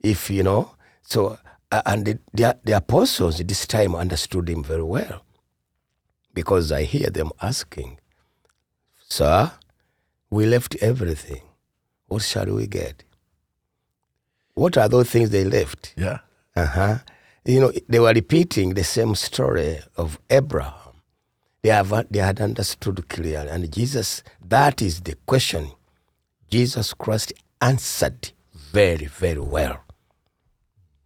If, you know, so, uh, and the, the, the apostles this time understood him very well, because I hear them asking, sir, we left everything. What shall we get? What are those things they left? Yeah. Uh-huh. You know, they were repeating the same story of Abraham. They have they had understood clearly. And Jesus, that is the question Jesus Christ answered very, very well.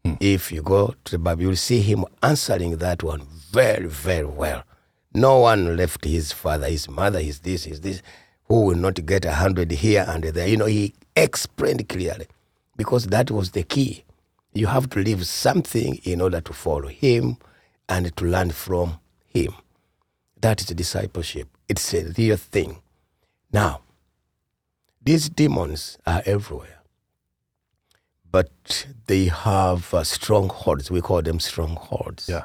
Hmm. If you go to the Bible, you'll see him answering that one very, very well. No one left his father, his mother, his this, his this, who will not get a hundred here and there. You know, he explained clearly, because that was the key. You have to leave something in order to follow him and to learn from him. That is discipleship. It's a real thing. Now, these demons are everywhere, but they have uh, strongholds. We call them strongholds. Yeah.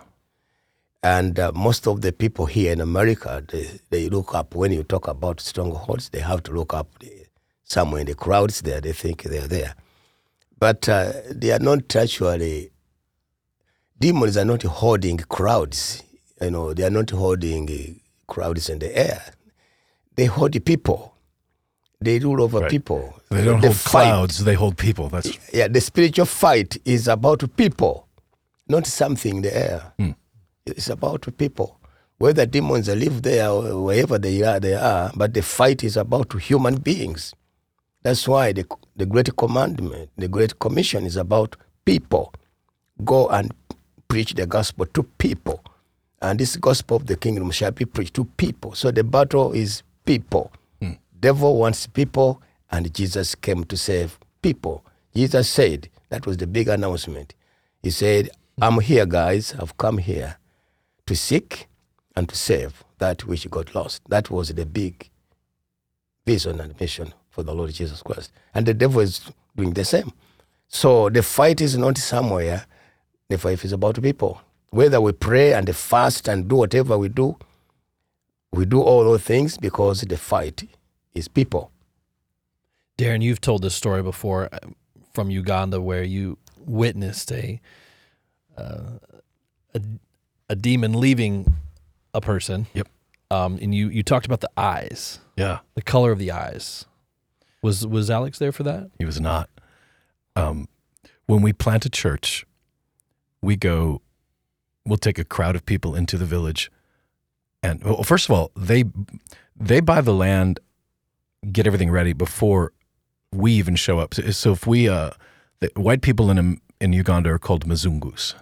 And uh, most of the people here in America, they, they look up, when you talk about strongholds, they have to look up the, somewhere in the crowds there. They think they're there. But uh, they are not actually, demons are not holding crowds. You know, they are not holding crowds in the air. They hold people. They rule over right. people. They don't they hold fight. Clouds, they hold people. That's Yeah, the spiritual fight is about people, not something in the air. Hmm. It's about people. Whether demons live there or wherever they are, they are, but the fight is about human beings. That's why the the great commandment, the great commission is about people. Go and preach the gospel to people. And this gospel of the kingdom shall be preached to people. So the battle is people. Mm. Devil wants people and Jesus came to save people. Jesus said, that was the big announcement. He said, I'm here, guys. I've come here to seek and to save that which got lost. That was the big vision and mission for the Lord Jesus Christ. And the devil is doing the same. So the fight is not somewhere. The fight is about people. Whether we pray and fast and do whatever we do, we do all those things because the fight is people. Darren, you've told this story before from Uganda where you witnessed a uh, a, a demon leaving a person. Yep. Um, and you, you talked about the eyes. Yeah. The color of the eyes. Was was Alex there for that? He was not. Um, when we plant a church, we go, we'll take a crowd of people into the village. And well, first of all, they they buy the land, get everything ready before we even show up. So, so if we, uh, the white people in in Uganda are called Mzungus.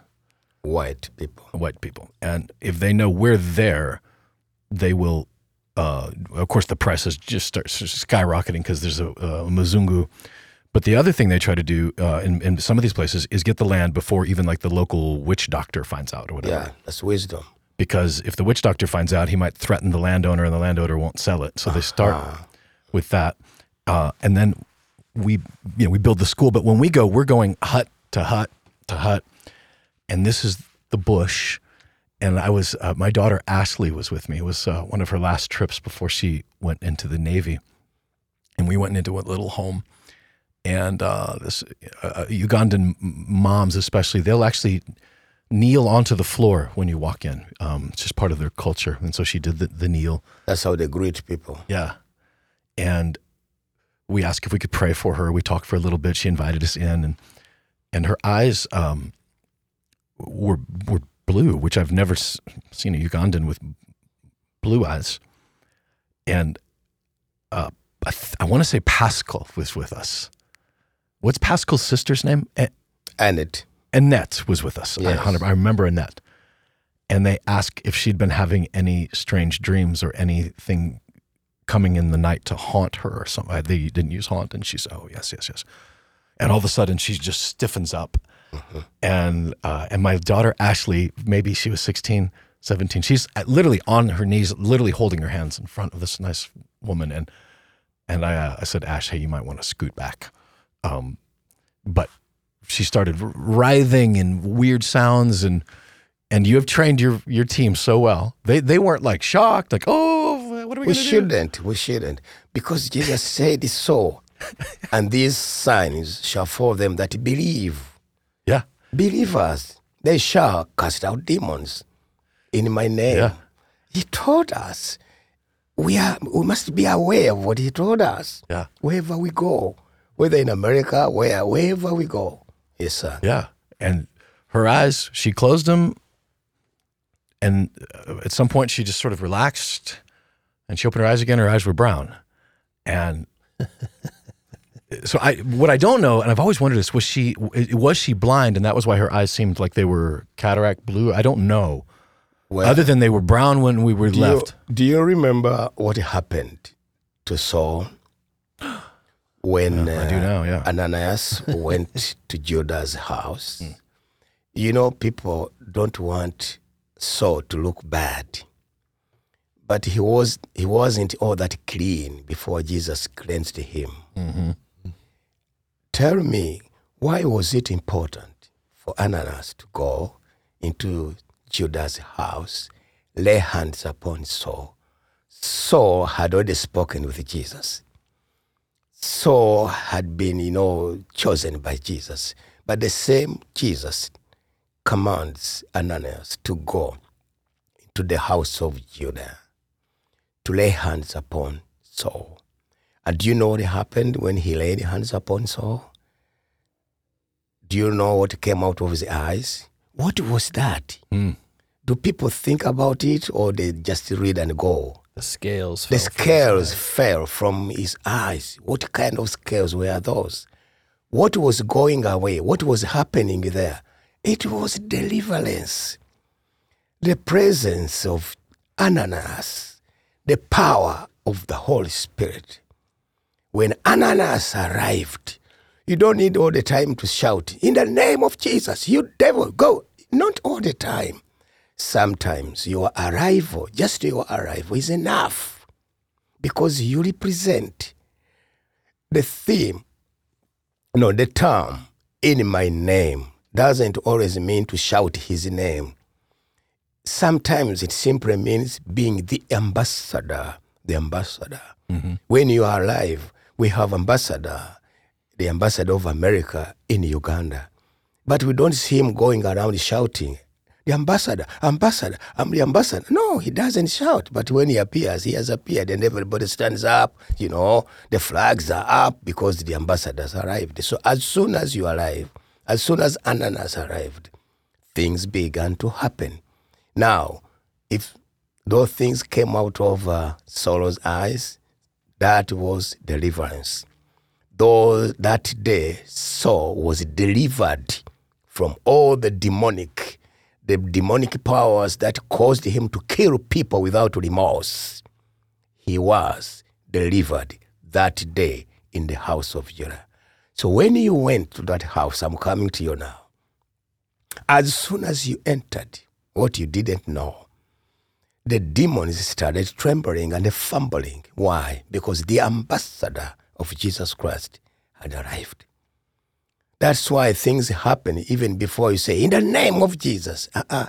White people. White people. And if they know we're there, they will, uh, of course, the prices just start skyrocketing because there's a, a Mzungu. But the other thing they try to do uh, in, in some of these places is get the land before even like the local witch doctor finds out or whatever. Yeah, that's wisdom. Because if the witch doctor finds out, he might threaten the landowner and the landowner won't sell it. So they start uh-huh. with that. Uh, and then we you know, we build the school. But when we go, we're going hut to hut to hut. And this is the bush. And I was, uh, my daughter Ashley was with me. It was uh, one of her last trips before she went into the Navy. And we went into a little home. And uh, this, uh, Ugandan moms especially, they'll actually kneel onto the floor when you walk in. Um, it's just part of their culture. And so she did the, the kneel. That's how they greet people. Yeah. And we asked if we could pray for her. We talked for a little bit. She invited us in. And and her eyes um, were were blue, which I've never s- seen a Ugandan with blue eyes. And uh, I, th- I want to say Pascal was with us. What's Pascal's sister's name? An- Annette. Annette was with us. Yes. I remember Annette. And they asked if she'd been having any strange dreams or anything coming in the night to haunt her or something. They didn't use haunt. And she's, oh, yes, yes, yes. And all of a sudden, she just stiffens up. Mm-hmm. And uh, and my daughter, Ashley, maybe she was sixteen, seventeen. She's literally on her knees, literally holding her hands in front of this nice woman. And, and I, uh, I said, Ash, hey, you might want to scoot back. Um, but she started writhing and weird sounds, and and you have trained your, your team so well. They they weren't like shocked, like, oh, what are we, we going to do? We shouldn't, we shouldn't, because Jesus said so, and these signs shall follow them that believe. Yeah. Believers, they shall cast out demons in my name. Yeah. He told us, we are we must be aware of what he told us, yeah. wherever we go. Whether in America, where, wherever we go. Yes, sir. Yeah. And her eyes, she closed them. And at some point, she just sort of relaxed. And she opened her eyes again. Her eyes were brown. And so I, what I don't know, and I've always wondered this, was she was she blind? And that was why her eyes seemed like they were cataract blue? I don't know. Well, other than they were brown when we were do left. You, do you remember what happened to Saul? When uh, I do now, yeah. Ananias went to Judah's house, mm. you know, people don't want Saul to look bad, but he was he wasn't all that clean before Jesus cleansed him. Mm-hmm. Tell me, why was it important for Ananias to go into Judah's house, lay hands upon Saul? Saul had already spoken with Jesus. Saul had been, you know, chosen by Jesus. But the same Jesus commands Ananias to go to the house of Judah to lay hands upon Saul. And do you know what happened when he laid hands upon Saul? Do you know what came out of his eyes? What was that? Mm. Do people think about it or they just read and go? The scales fell. The scales fell from his eyes. What kind of scales were those? What was going away? What was happening there? It was deliverance. The presence of Ananias, the power of the Holy Spirit when Ananas arrived, you don't need all the time to shout, in the name of Jesus, you devil, go. Not all the time. Sometimes your arrival, just your arrival is enough, because you represent the theme, no, the term, in my name, doesn't always mean to shout his name. Sometimes it simply means being the ambassador, the ambassador. Mm-hmm. When you are alive, we have ambassador, the ambassador of America in Uganda. But we don't see him going around shouting, the ambassador, ambassador, I'm the ambassador. No, he doesn't shout. But when he appears, he has appeared, and everybody stands up. You know, the flags are up because the ambassadors arrived. So as soon as you arrive, as soon as Ananas arrived, things began to happen. Now, if those things came out of uh, Saul's eyes, that was deliverance. Though that day, Saul was delivered from all the demonic, the demonic powers that caused him to kill people without remorse. He was delivered that day in the house of Judah. So when you went to that house, I'm coming to you now. As soon as you entered, what you didn't know, the demons started trembling and fumbling. Why? Because the ambassador of Jesus Christ had arrived. That's why things happen even before you say, in the name of Jesus. Uh-uh.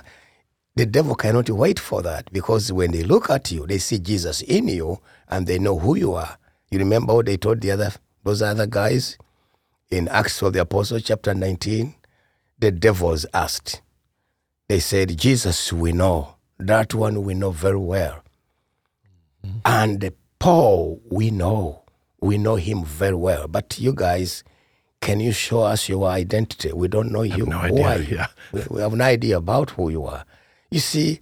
The devil cannot wait for that, because when they look at you, they see Jesus in you and they know who you are. You remember what they told the other those other guys in Acts of the Apostles, chapter nineteen? The devils asked. They said, Jesus we know. That one we know very well. Mm-hmm. And Paul we know. We know him very well. But you guys, can you show us your identity? We don't know you. I have no idea. Who are you? Yeah. we, we have no idea about who you are. You see,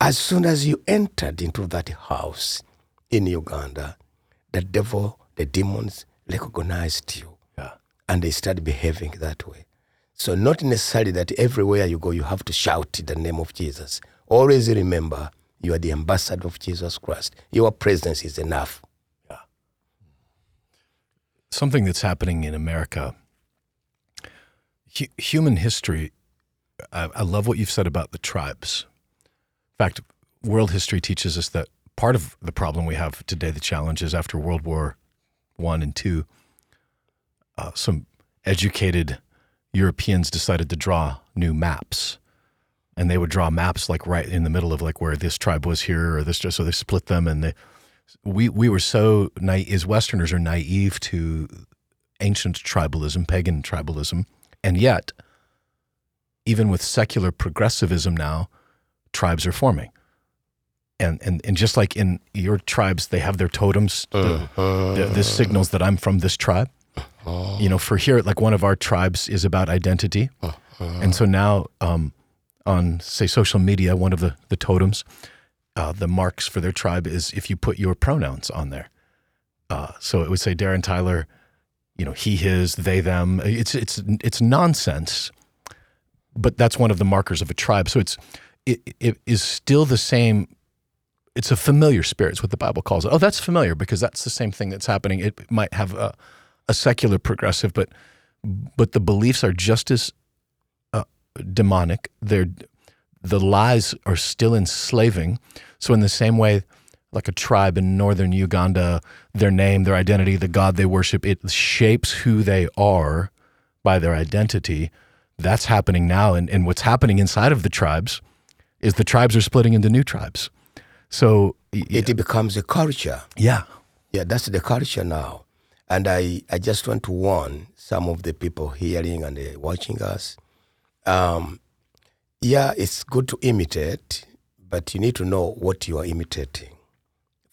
as soon as you entered into that house in Uganda, the devil, the demons recognized you. Yeah. And they started behaving that way. So not necessarily that everywhere you go, you have to shout in the name of Jesus. Always remember, you are the ambassador of Jesus Christ. Your presence is enough. Something that's happening in America, hu- human history, I, I love what you've said about the tribes. In fact, world history teaches us that part of the problem we have today, the challenge is after World War One and Two, uh, some educated Europeans decided to draw new maps. And they would draw maps like right in the middle of like where this tribe was here or this, so they split them and they... We we were so naive, as Westerners are naive to ancient tribalism, pagan tribalism, and yet, even with secular progressivism now, tribes are forming. And and, and just like in your tribes, they have their totems, the, uh, the, this signals that I'm from this tribe. Uh, you know, for here, like one of our tribes is about identity. Uh, uh, and so now um, on, say, social media, one of the, the totems, Uh, the marks for their tribe is if you put your pronouns on there. Uh, so it would say Darren Tyler, you know, he, his, they, them. It's it's it's nonsense, but that's one of the markers of a tribe. So it's it, it is still the same. It's a familiar spirit. It's what the Bible calls it. Oh, that's familiar because that's the same thing that's happening. It might have a, a secular progressive, but but the beliefs are just as uh, demonic. They're The lies are still enslaving. So in the same way, like a tribe in northern Uganda, their name, their identity, the God they worship, it shapes who they are by their identity. That's happening now. And, and what's happening inside of the tribes is the tribes are splitting into new tribes. So it yeah. becomes a culture. Yeah. Yeah, that's the culture now. And I, I just want to warn some of the people hearing and watching us. Um, Yeah, it's good to imitate, but you need to know what you are imitating.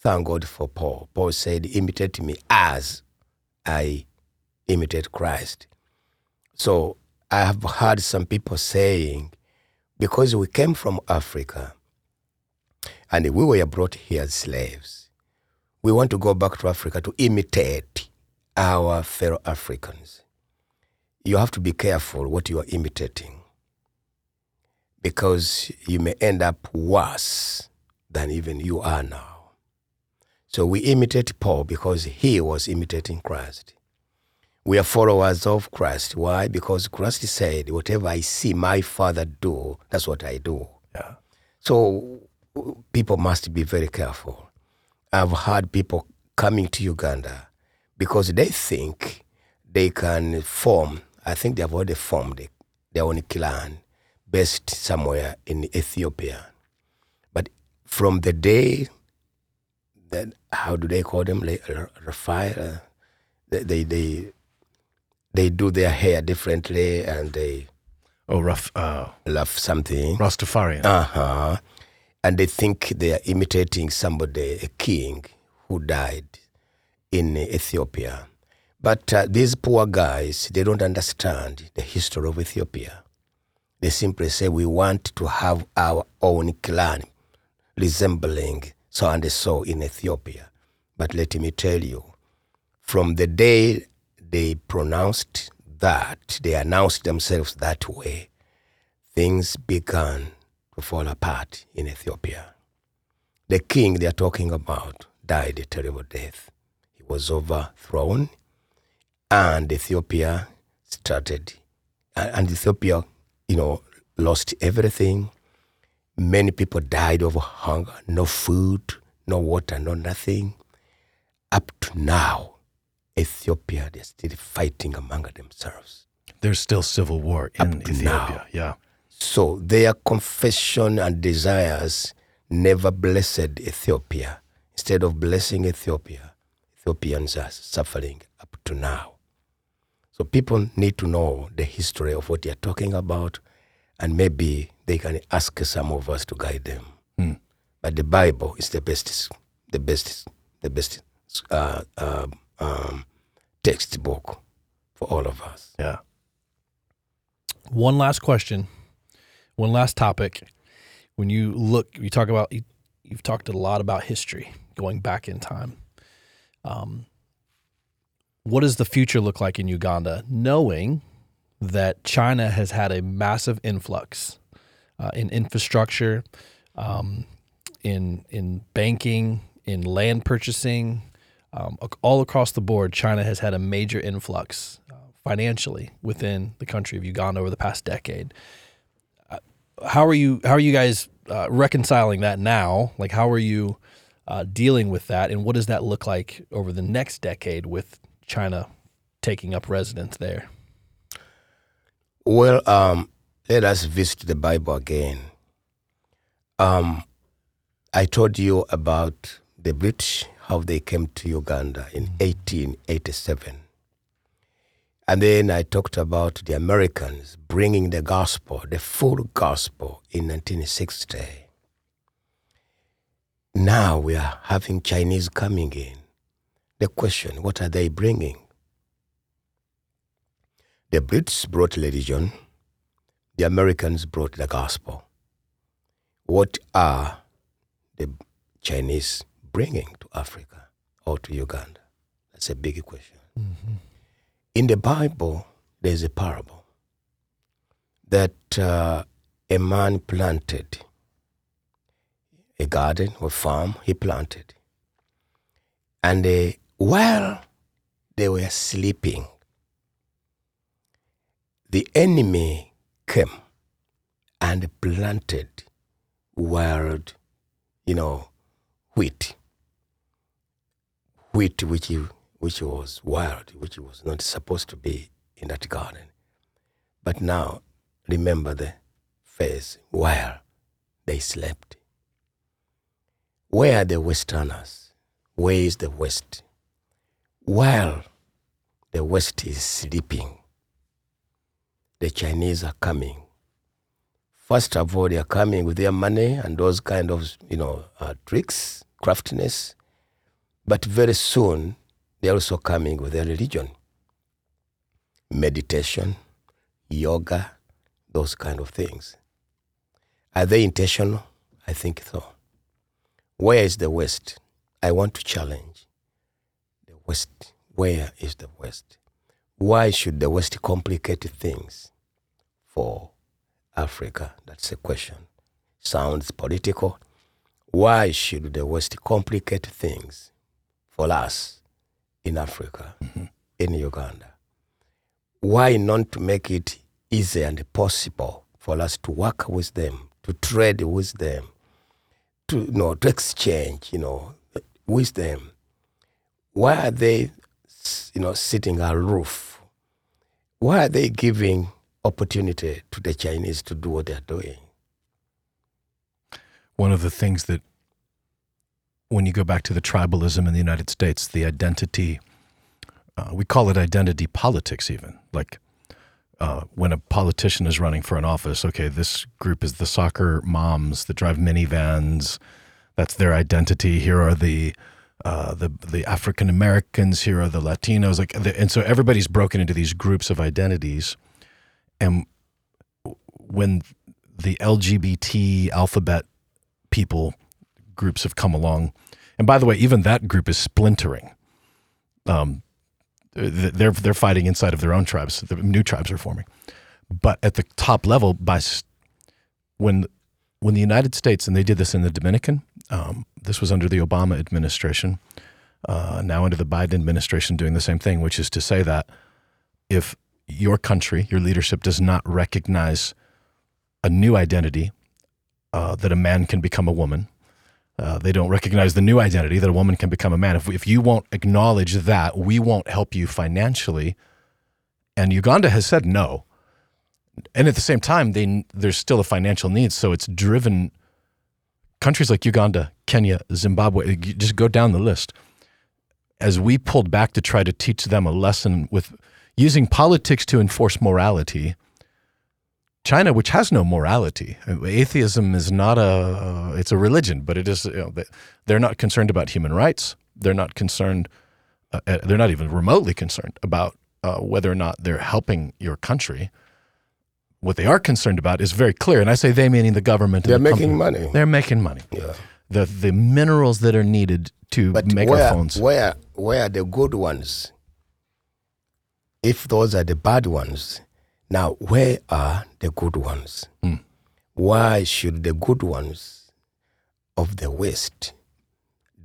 Thank God for Paul. Paul said, imitate me as I imitate Christ. So I have heard some people saying, because we came from Africa and we were brought here as slaves, we want to go back to Africa to imitate our fellow Africans. You have to be careful what you are imitating, because you may end up worse than even you are now. So we imitate Paul because he was imitating Christ. We are followers of Christ. Why? Because Christ said, whatever I see my Father do, that's what I do. Yeah. So people must be very careful. I've had people coming to Uganda because they think they can form, I think they have already formed their own clan based somewhere in Ethiopia. But from the day that, how do they call them? Like, Raphael, they, they, they, they do their hair differently and they... Oh, rough, uh, rough something. Rastafarian. Uh-huh. And they think they are imitating somebody, a king who died in Ethiopia. But uh, these poor guys, they don't understand the history of Ethiopia. They simply say, we want to have our own clan resembling so and so in Ethiopia. But let me tell you, from the day they pronounced that, they announced themselves that way, things began to fall apart in Ethiopia. The king they are talking about died a terrible death. He was overthrown, and Ethiopia started, and Ethiopia, you know, lost everything. Many people died of hunger, no food, no water, no nothing. Up to now, Ethiopia, they're still fighting among themselves. There's still civil war in Ethiopia, now. Yeah. So their confession and desires never blessed Ethiopia. Instead of blessing Ethiopia, Ethiopians are suffering up to now. So people need to know the history of what they are talking about, and maybe they can ask some of us to guide them. Mm. But the Bible is the best, the best, the best uh, uh, um, textbook for all of us. Yeah. One last question, one last topic. When you look, you talk about you, you've talked a lot about history, going back in time. Um. What does the future look like in Uganda, knowing that China has had a massive influx uh, in infrastructure, um, in in banking, in land purchasing, um, all across the board? China has had a major influx uh, financially within the country of Uganda over the past decade. Uh, how are you? How are you guys uh, reconciling that now? Like, how are you uh, dealing with that, and what does that look like over the next decade with China taking up residence there? Well, um, let us visit the Bible again. Um, I told you about the British, how they came to Uganda in eighteen eighty-seven. And then I talked about the Americans bringing the gospel, the full gospel, in nineteen sixty. Now we are having Chinese coming in. The question, what are they bringing? The Brits brought religion. The Americans brought the gospel. What are the Chinese bringing to Africa or to Uganda? That's a big question. Mm-hmm. In the Bible, there's a parable that uh, a man planted a garden or farm. He planted. And uh, while they were sleeping, the enemy came and planted wild, you know, wheat. Wheat which, which was wild, which was not supposed to be in that garden. But now, remember the phrase, while they slept. Where are the Westerners? Where is the West? While the West is sleeping, the Chinese are coming. First of all, they are coming with their money and those kind of, you know, uh, tricks, craftiness. But very soon, they are also coming with their religion. Meditation, yoga, those kind of things. Are they intentional? I think so. Where is the West? I want to challenge the West. Where is the West? Why should the West complicate things for Africa? That's a question. Sounds political. Why should the West complicate things for us in Africa, mm-hmm. in Uganda. Why not to make it easy and possible for us to work with them, to trade with them, to, you know, to exchange, you know, with them? Why are they, you know, sitting aloof? Why are they giving opportunity to the Chinese to do what they're doing? One of the things that, when you go back to the tribalism in the United States, the identity, uh, we call it identity politics even, like uh, when a politician is running for an office, okay, this group is the soccer moms that drive minivans, that's their identity, here are the uh, the, the African Americans, here are the Latinos, like, the, and so everybody's broken into these groups of identities, and when the L G B T alphabet people groups have come along, and by the way, even that group is splintering. Um, they're they're fighting inside of their own tribes. The new tribes are forming, but at the top level, by when when the United States, and they did this in the Dominican. Um, this was under the Obama administration, uh, now under the Biden administration, doing the same thing, which is to say that if your country, your leadership does not recognize a new identity, uh, that a man can become a woman. Uh, they don't recognize the new identity that a woman can become a man. If, if you won't acknowledge that, we won't help you financially. And Uganda has said no. And at the same time, they, there's still a financial need. So it's driven countries like Uganda, Kenya, Zimbabwe, just go down the list. As we pulled back to try to teach them a lesson with using politics to enforce morality, China, which has no morality, atheism is not a, it's a religion, but it is, you know, they're not concerned about human rights. They're not concerned, uh, they're not even remotely concerned about uh, whether or not they're helping your country. What they are concerned about is very clear, and I say they meaning the government. They're the making company. money. They're making money. Yeah. The the minerals that are needed to but make where, our phones. Where, where are the good ones? If those are the bad ones, now, where are the good ones? Mm. Why should the good ones of the West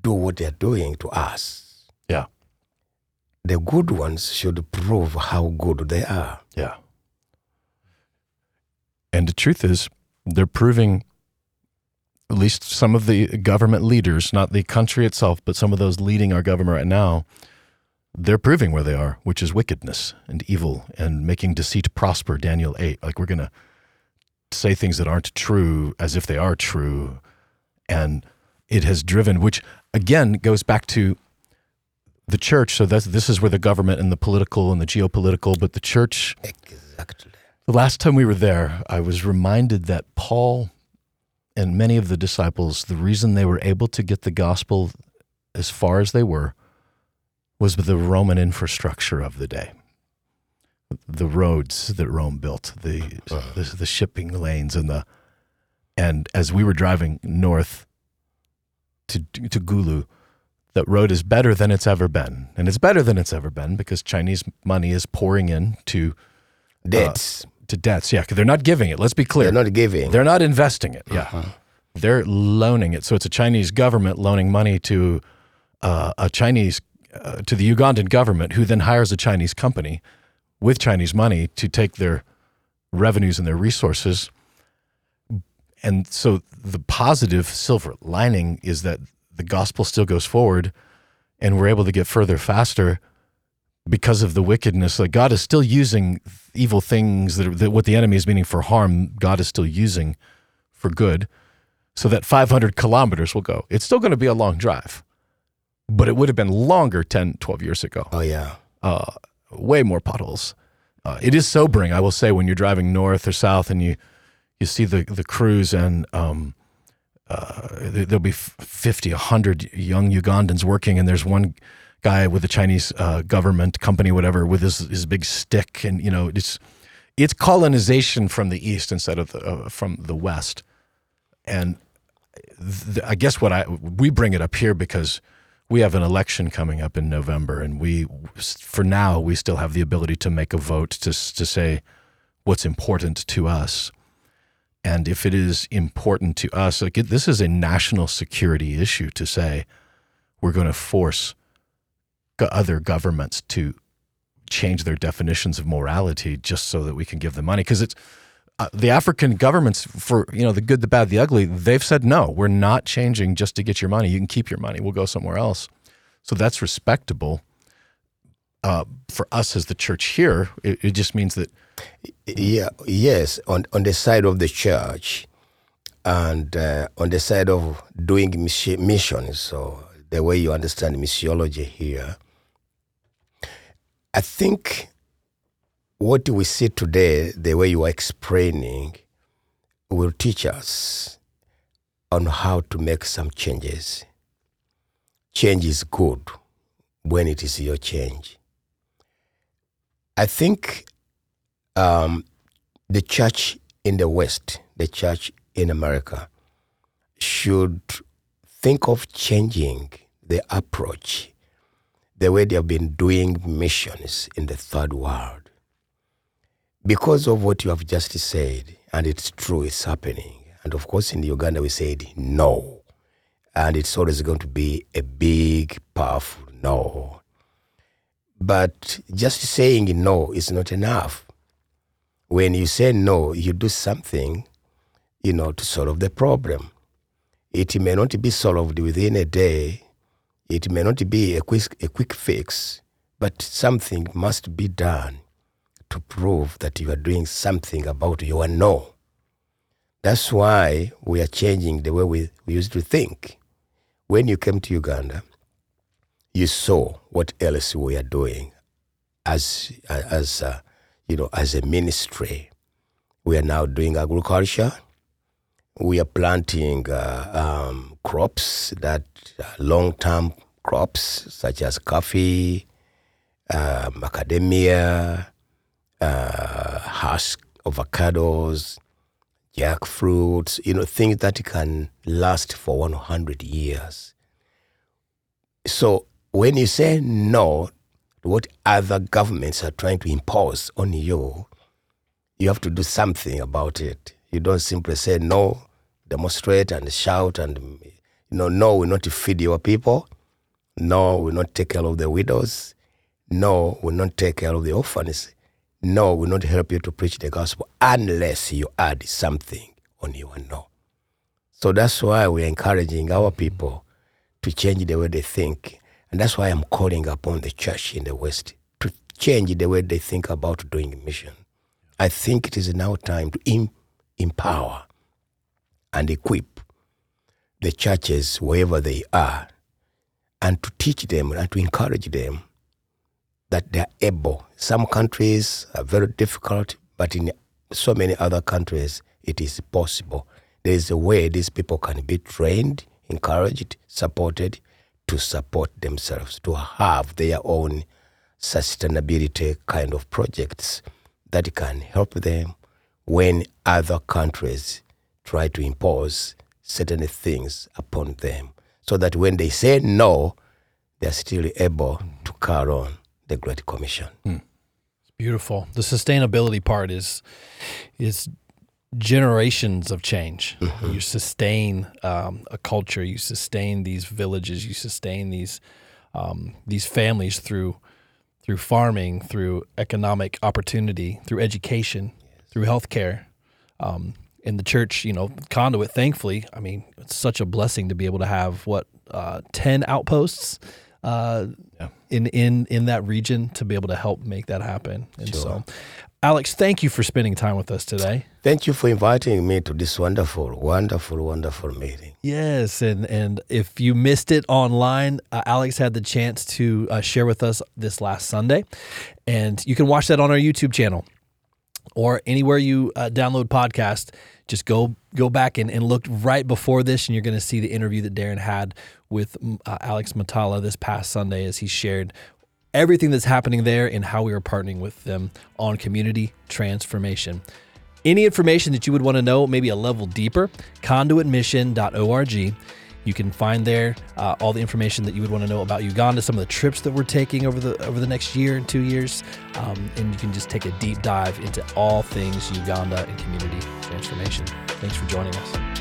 do what they're doing to us? Yeah. The good ones should prove how good they are. Yeah. And the truth is, they're proving, at least some of the government leaders, not the country itself, but some of those leading our government right now, they're proving where they are, which is wickedness and evil and making deceit prosper, Daniel eight. Like, we're going to say things that aren't true as if they are true. And it has driven, which again goes back to the church. So that's, this is where the government and the political and the geopolitical, but the church. Exactly. The last time we were there, I was reminded that Paul and many of the disciples, the reason they were able to get the gospel as far as they were was the Roman infrastructure of the day, the roads that Rome built, the, uh, the the shipping lanes, and the and as we were driving north to to Gulu, that road is better than it's ever been, and it's better than it's ever been because Chinese money is pouring in to debts, uh, to debts. Yeah, because they're not giving it. Let's be clear, they're not giving. They're not investing it. Yeah, uh-huh. They're loaning it. So it's a Chinese government loaning money to uh, a Chinese. Uh, to the Ugandan government, who then hires a Chinese company with Chinese money to take their revenues and their resources. And so the positive silver lining is that the gospel still goes forward and we're able to get further faster because of the wickedness. Like, God is still using evil things that, are, that what the enemy is meaning for harm, God is still using for good, so that five hundred kilometers will go. It's still going to be a long drive. But it would have been longer ten, twelve years ago. Oh, yeah. Uh, way more potholes. Uh, it is sobering, I will say, when you're driving north or south and you you see the, the crews, and um, uh, there'll be fifty, a hundred young Ugandans working, and there's one guy with a Chinese uh, government company, whatever, with his, his big stick. And, you know, it's it's colonization from the east instead of the, uh, from the west. And th- I guess what I we bring it up here because we have an election coming up in November, and we, for now, we still have the ability to make a vote to to say what's important to us. And if it is important to us, like it, this is a national security issue to say we're going to force other governments to change their definitions of morality just so that we can give them money. Because it's uh, the African governments, for you know the good, the bad, the ugly, they've said, no, we're not changing just to get your money. You can keep your money. We'll go somewhere else. So that's respectable. Uh, for us as the church here, it, it just means that... Yeah, yes, on, on the side of the church and uh, on the side of doing missions, so the way you understand missiology here, I think what we see today, the way you are explaining, will teach us on how to make some changes. Change is good when it is your change. I think um, the church in the West, the church in America, should think of changing the approach, the way they have been doing missions in the third world. Because of what you have just said, and it's true, it's happening. And of course, in Uganda, we said no. And it's always going to be a big, powerful no. But just saying no is not enough. When you say no, you do something, you know, to solve the problem. It may not be solved within a day. It may not be a quick, a quick fix, but something must be done to prove that you are doing something about your no. That's why we are changing the way we, we used to think. When you came to Uganda, you saw what else we are doing as, as uh, you know, as a ministry. We are now doing agriculture. We are planting uh, um, crops that are long-term crops, such as coffee, uh, macadamia, uh, husk, avocados, jackfruits, you know, things that can last for one hundred years. So, when you say no to what other governments are trying to impose on you, you have to do something about it. You don't simply say no, demonstrate and shout and, you know, no, we're not to feed your people. No, we're not take care of the widows. No, we're not take care of the orphans. No, we're not help you to preach the gospel unless you add something on your no. So that's why we're encouraging our people to change the way they think. And that's why I'm calling upon the church in the West to change the way they think about doing mission. I think it is now time to em- empower and equip the churches wherever they are, and to teach them and to encourage them that they are able. Some countries are very difficult, but in so many other countries, it is possible. There is a way these people can be trained, encouraged, supported, to support themselves, to have their own sustainability kind of projects that can help them when other countries try to impose certain things upon them, so that when they say no, they're still able to carry on the Great Commission. Mm. It's beautiful. The sustainability part is is generations of change. Mm-hmm. You sustain um, a culture, you sustain these villages, you sustain these um, these families through through farming, through economic opportunity, through education, yes, through healthcare. Um, in the church, you know, Conduit, thankfully, I mean, it's such a blessing to be able to have what uh, ten outposts uh, yeah. in in in that region to be able to help make that happen. And sure. So, Alex, thank you for spending time with us today. Thank you for inviting me to this wonderful, wonderful, wonderful meeting. Yes, and, and if you missed it online, uh, Alex had the chance to uh, share with us this last Sunday, and you can watch that on our YouTube channel or anywhere you uh, download podcasts. Just go go back and, and look right before this, and you're going to see the interview that Darren had with uh, Alex Mitala this past Sunday as he shared everything that's happening there and how we are partnering with them on community transformation. Any information that you would want to know, maybe a level deeper, conduit mission dot org. You can find there uh, all the information that you would want to know about Uganda, some of the trips that we're taking over the over the next year and two years. Um, and you can just take a deep dive into all things Uganda and community transformation. Thanks for joining us.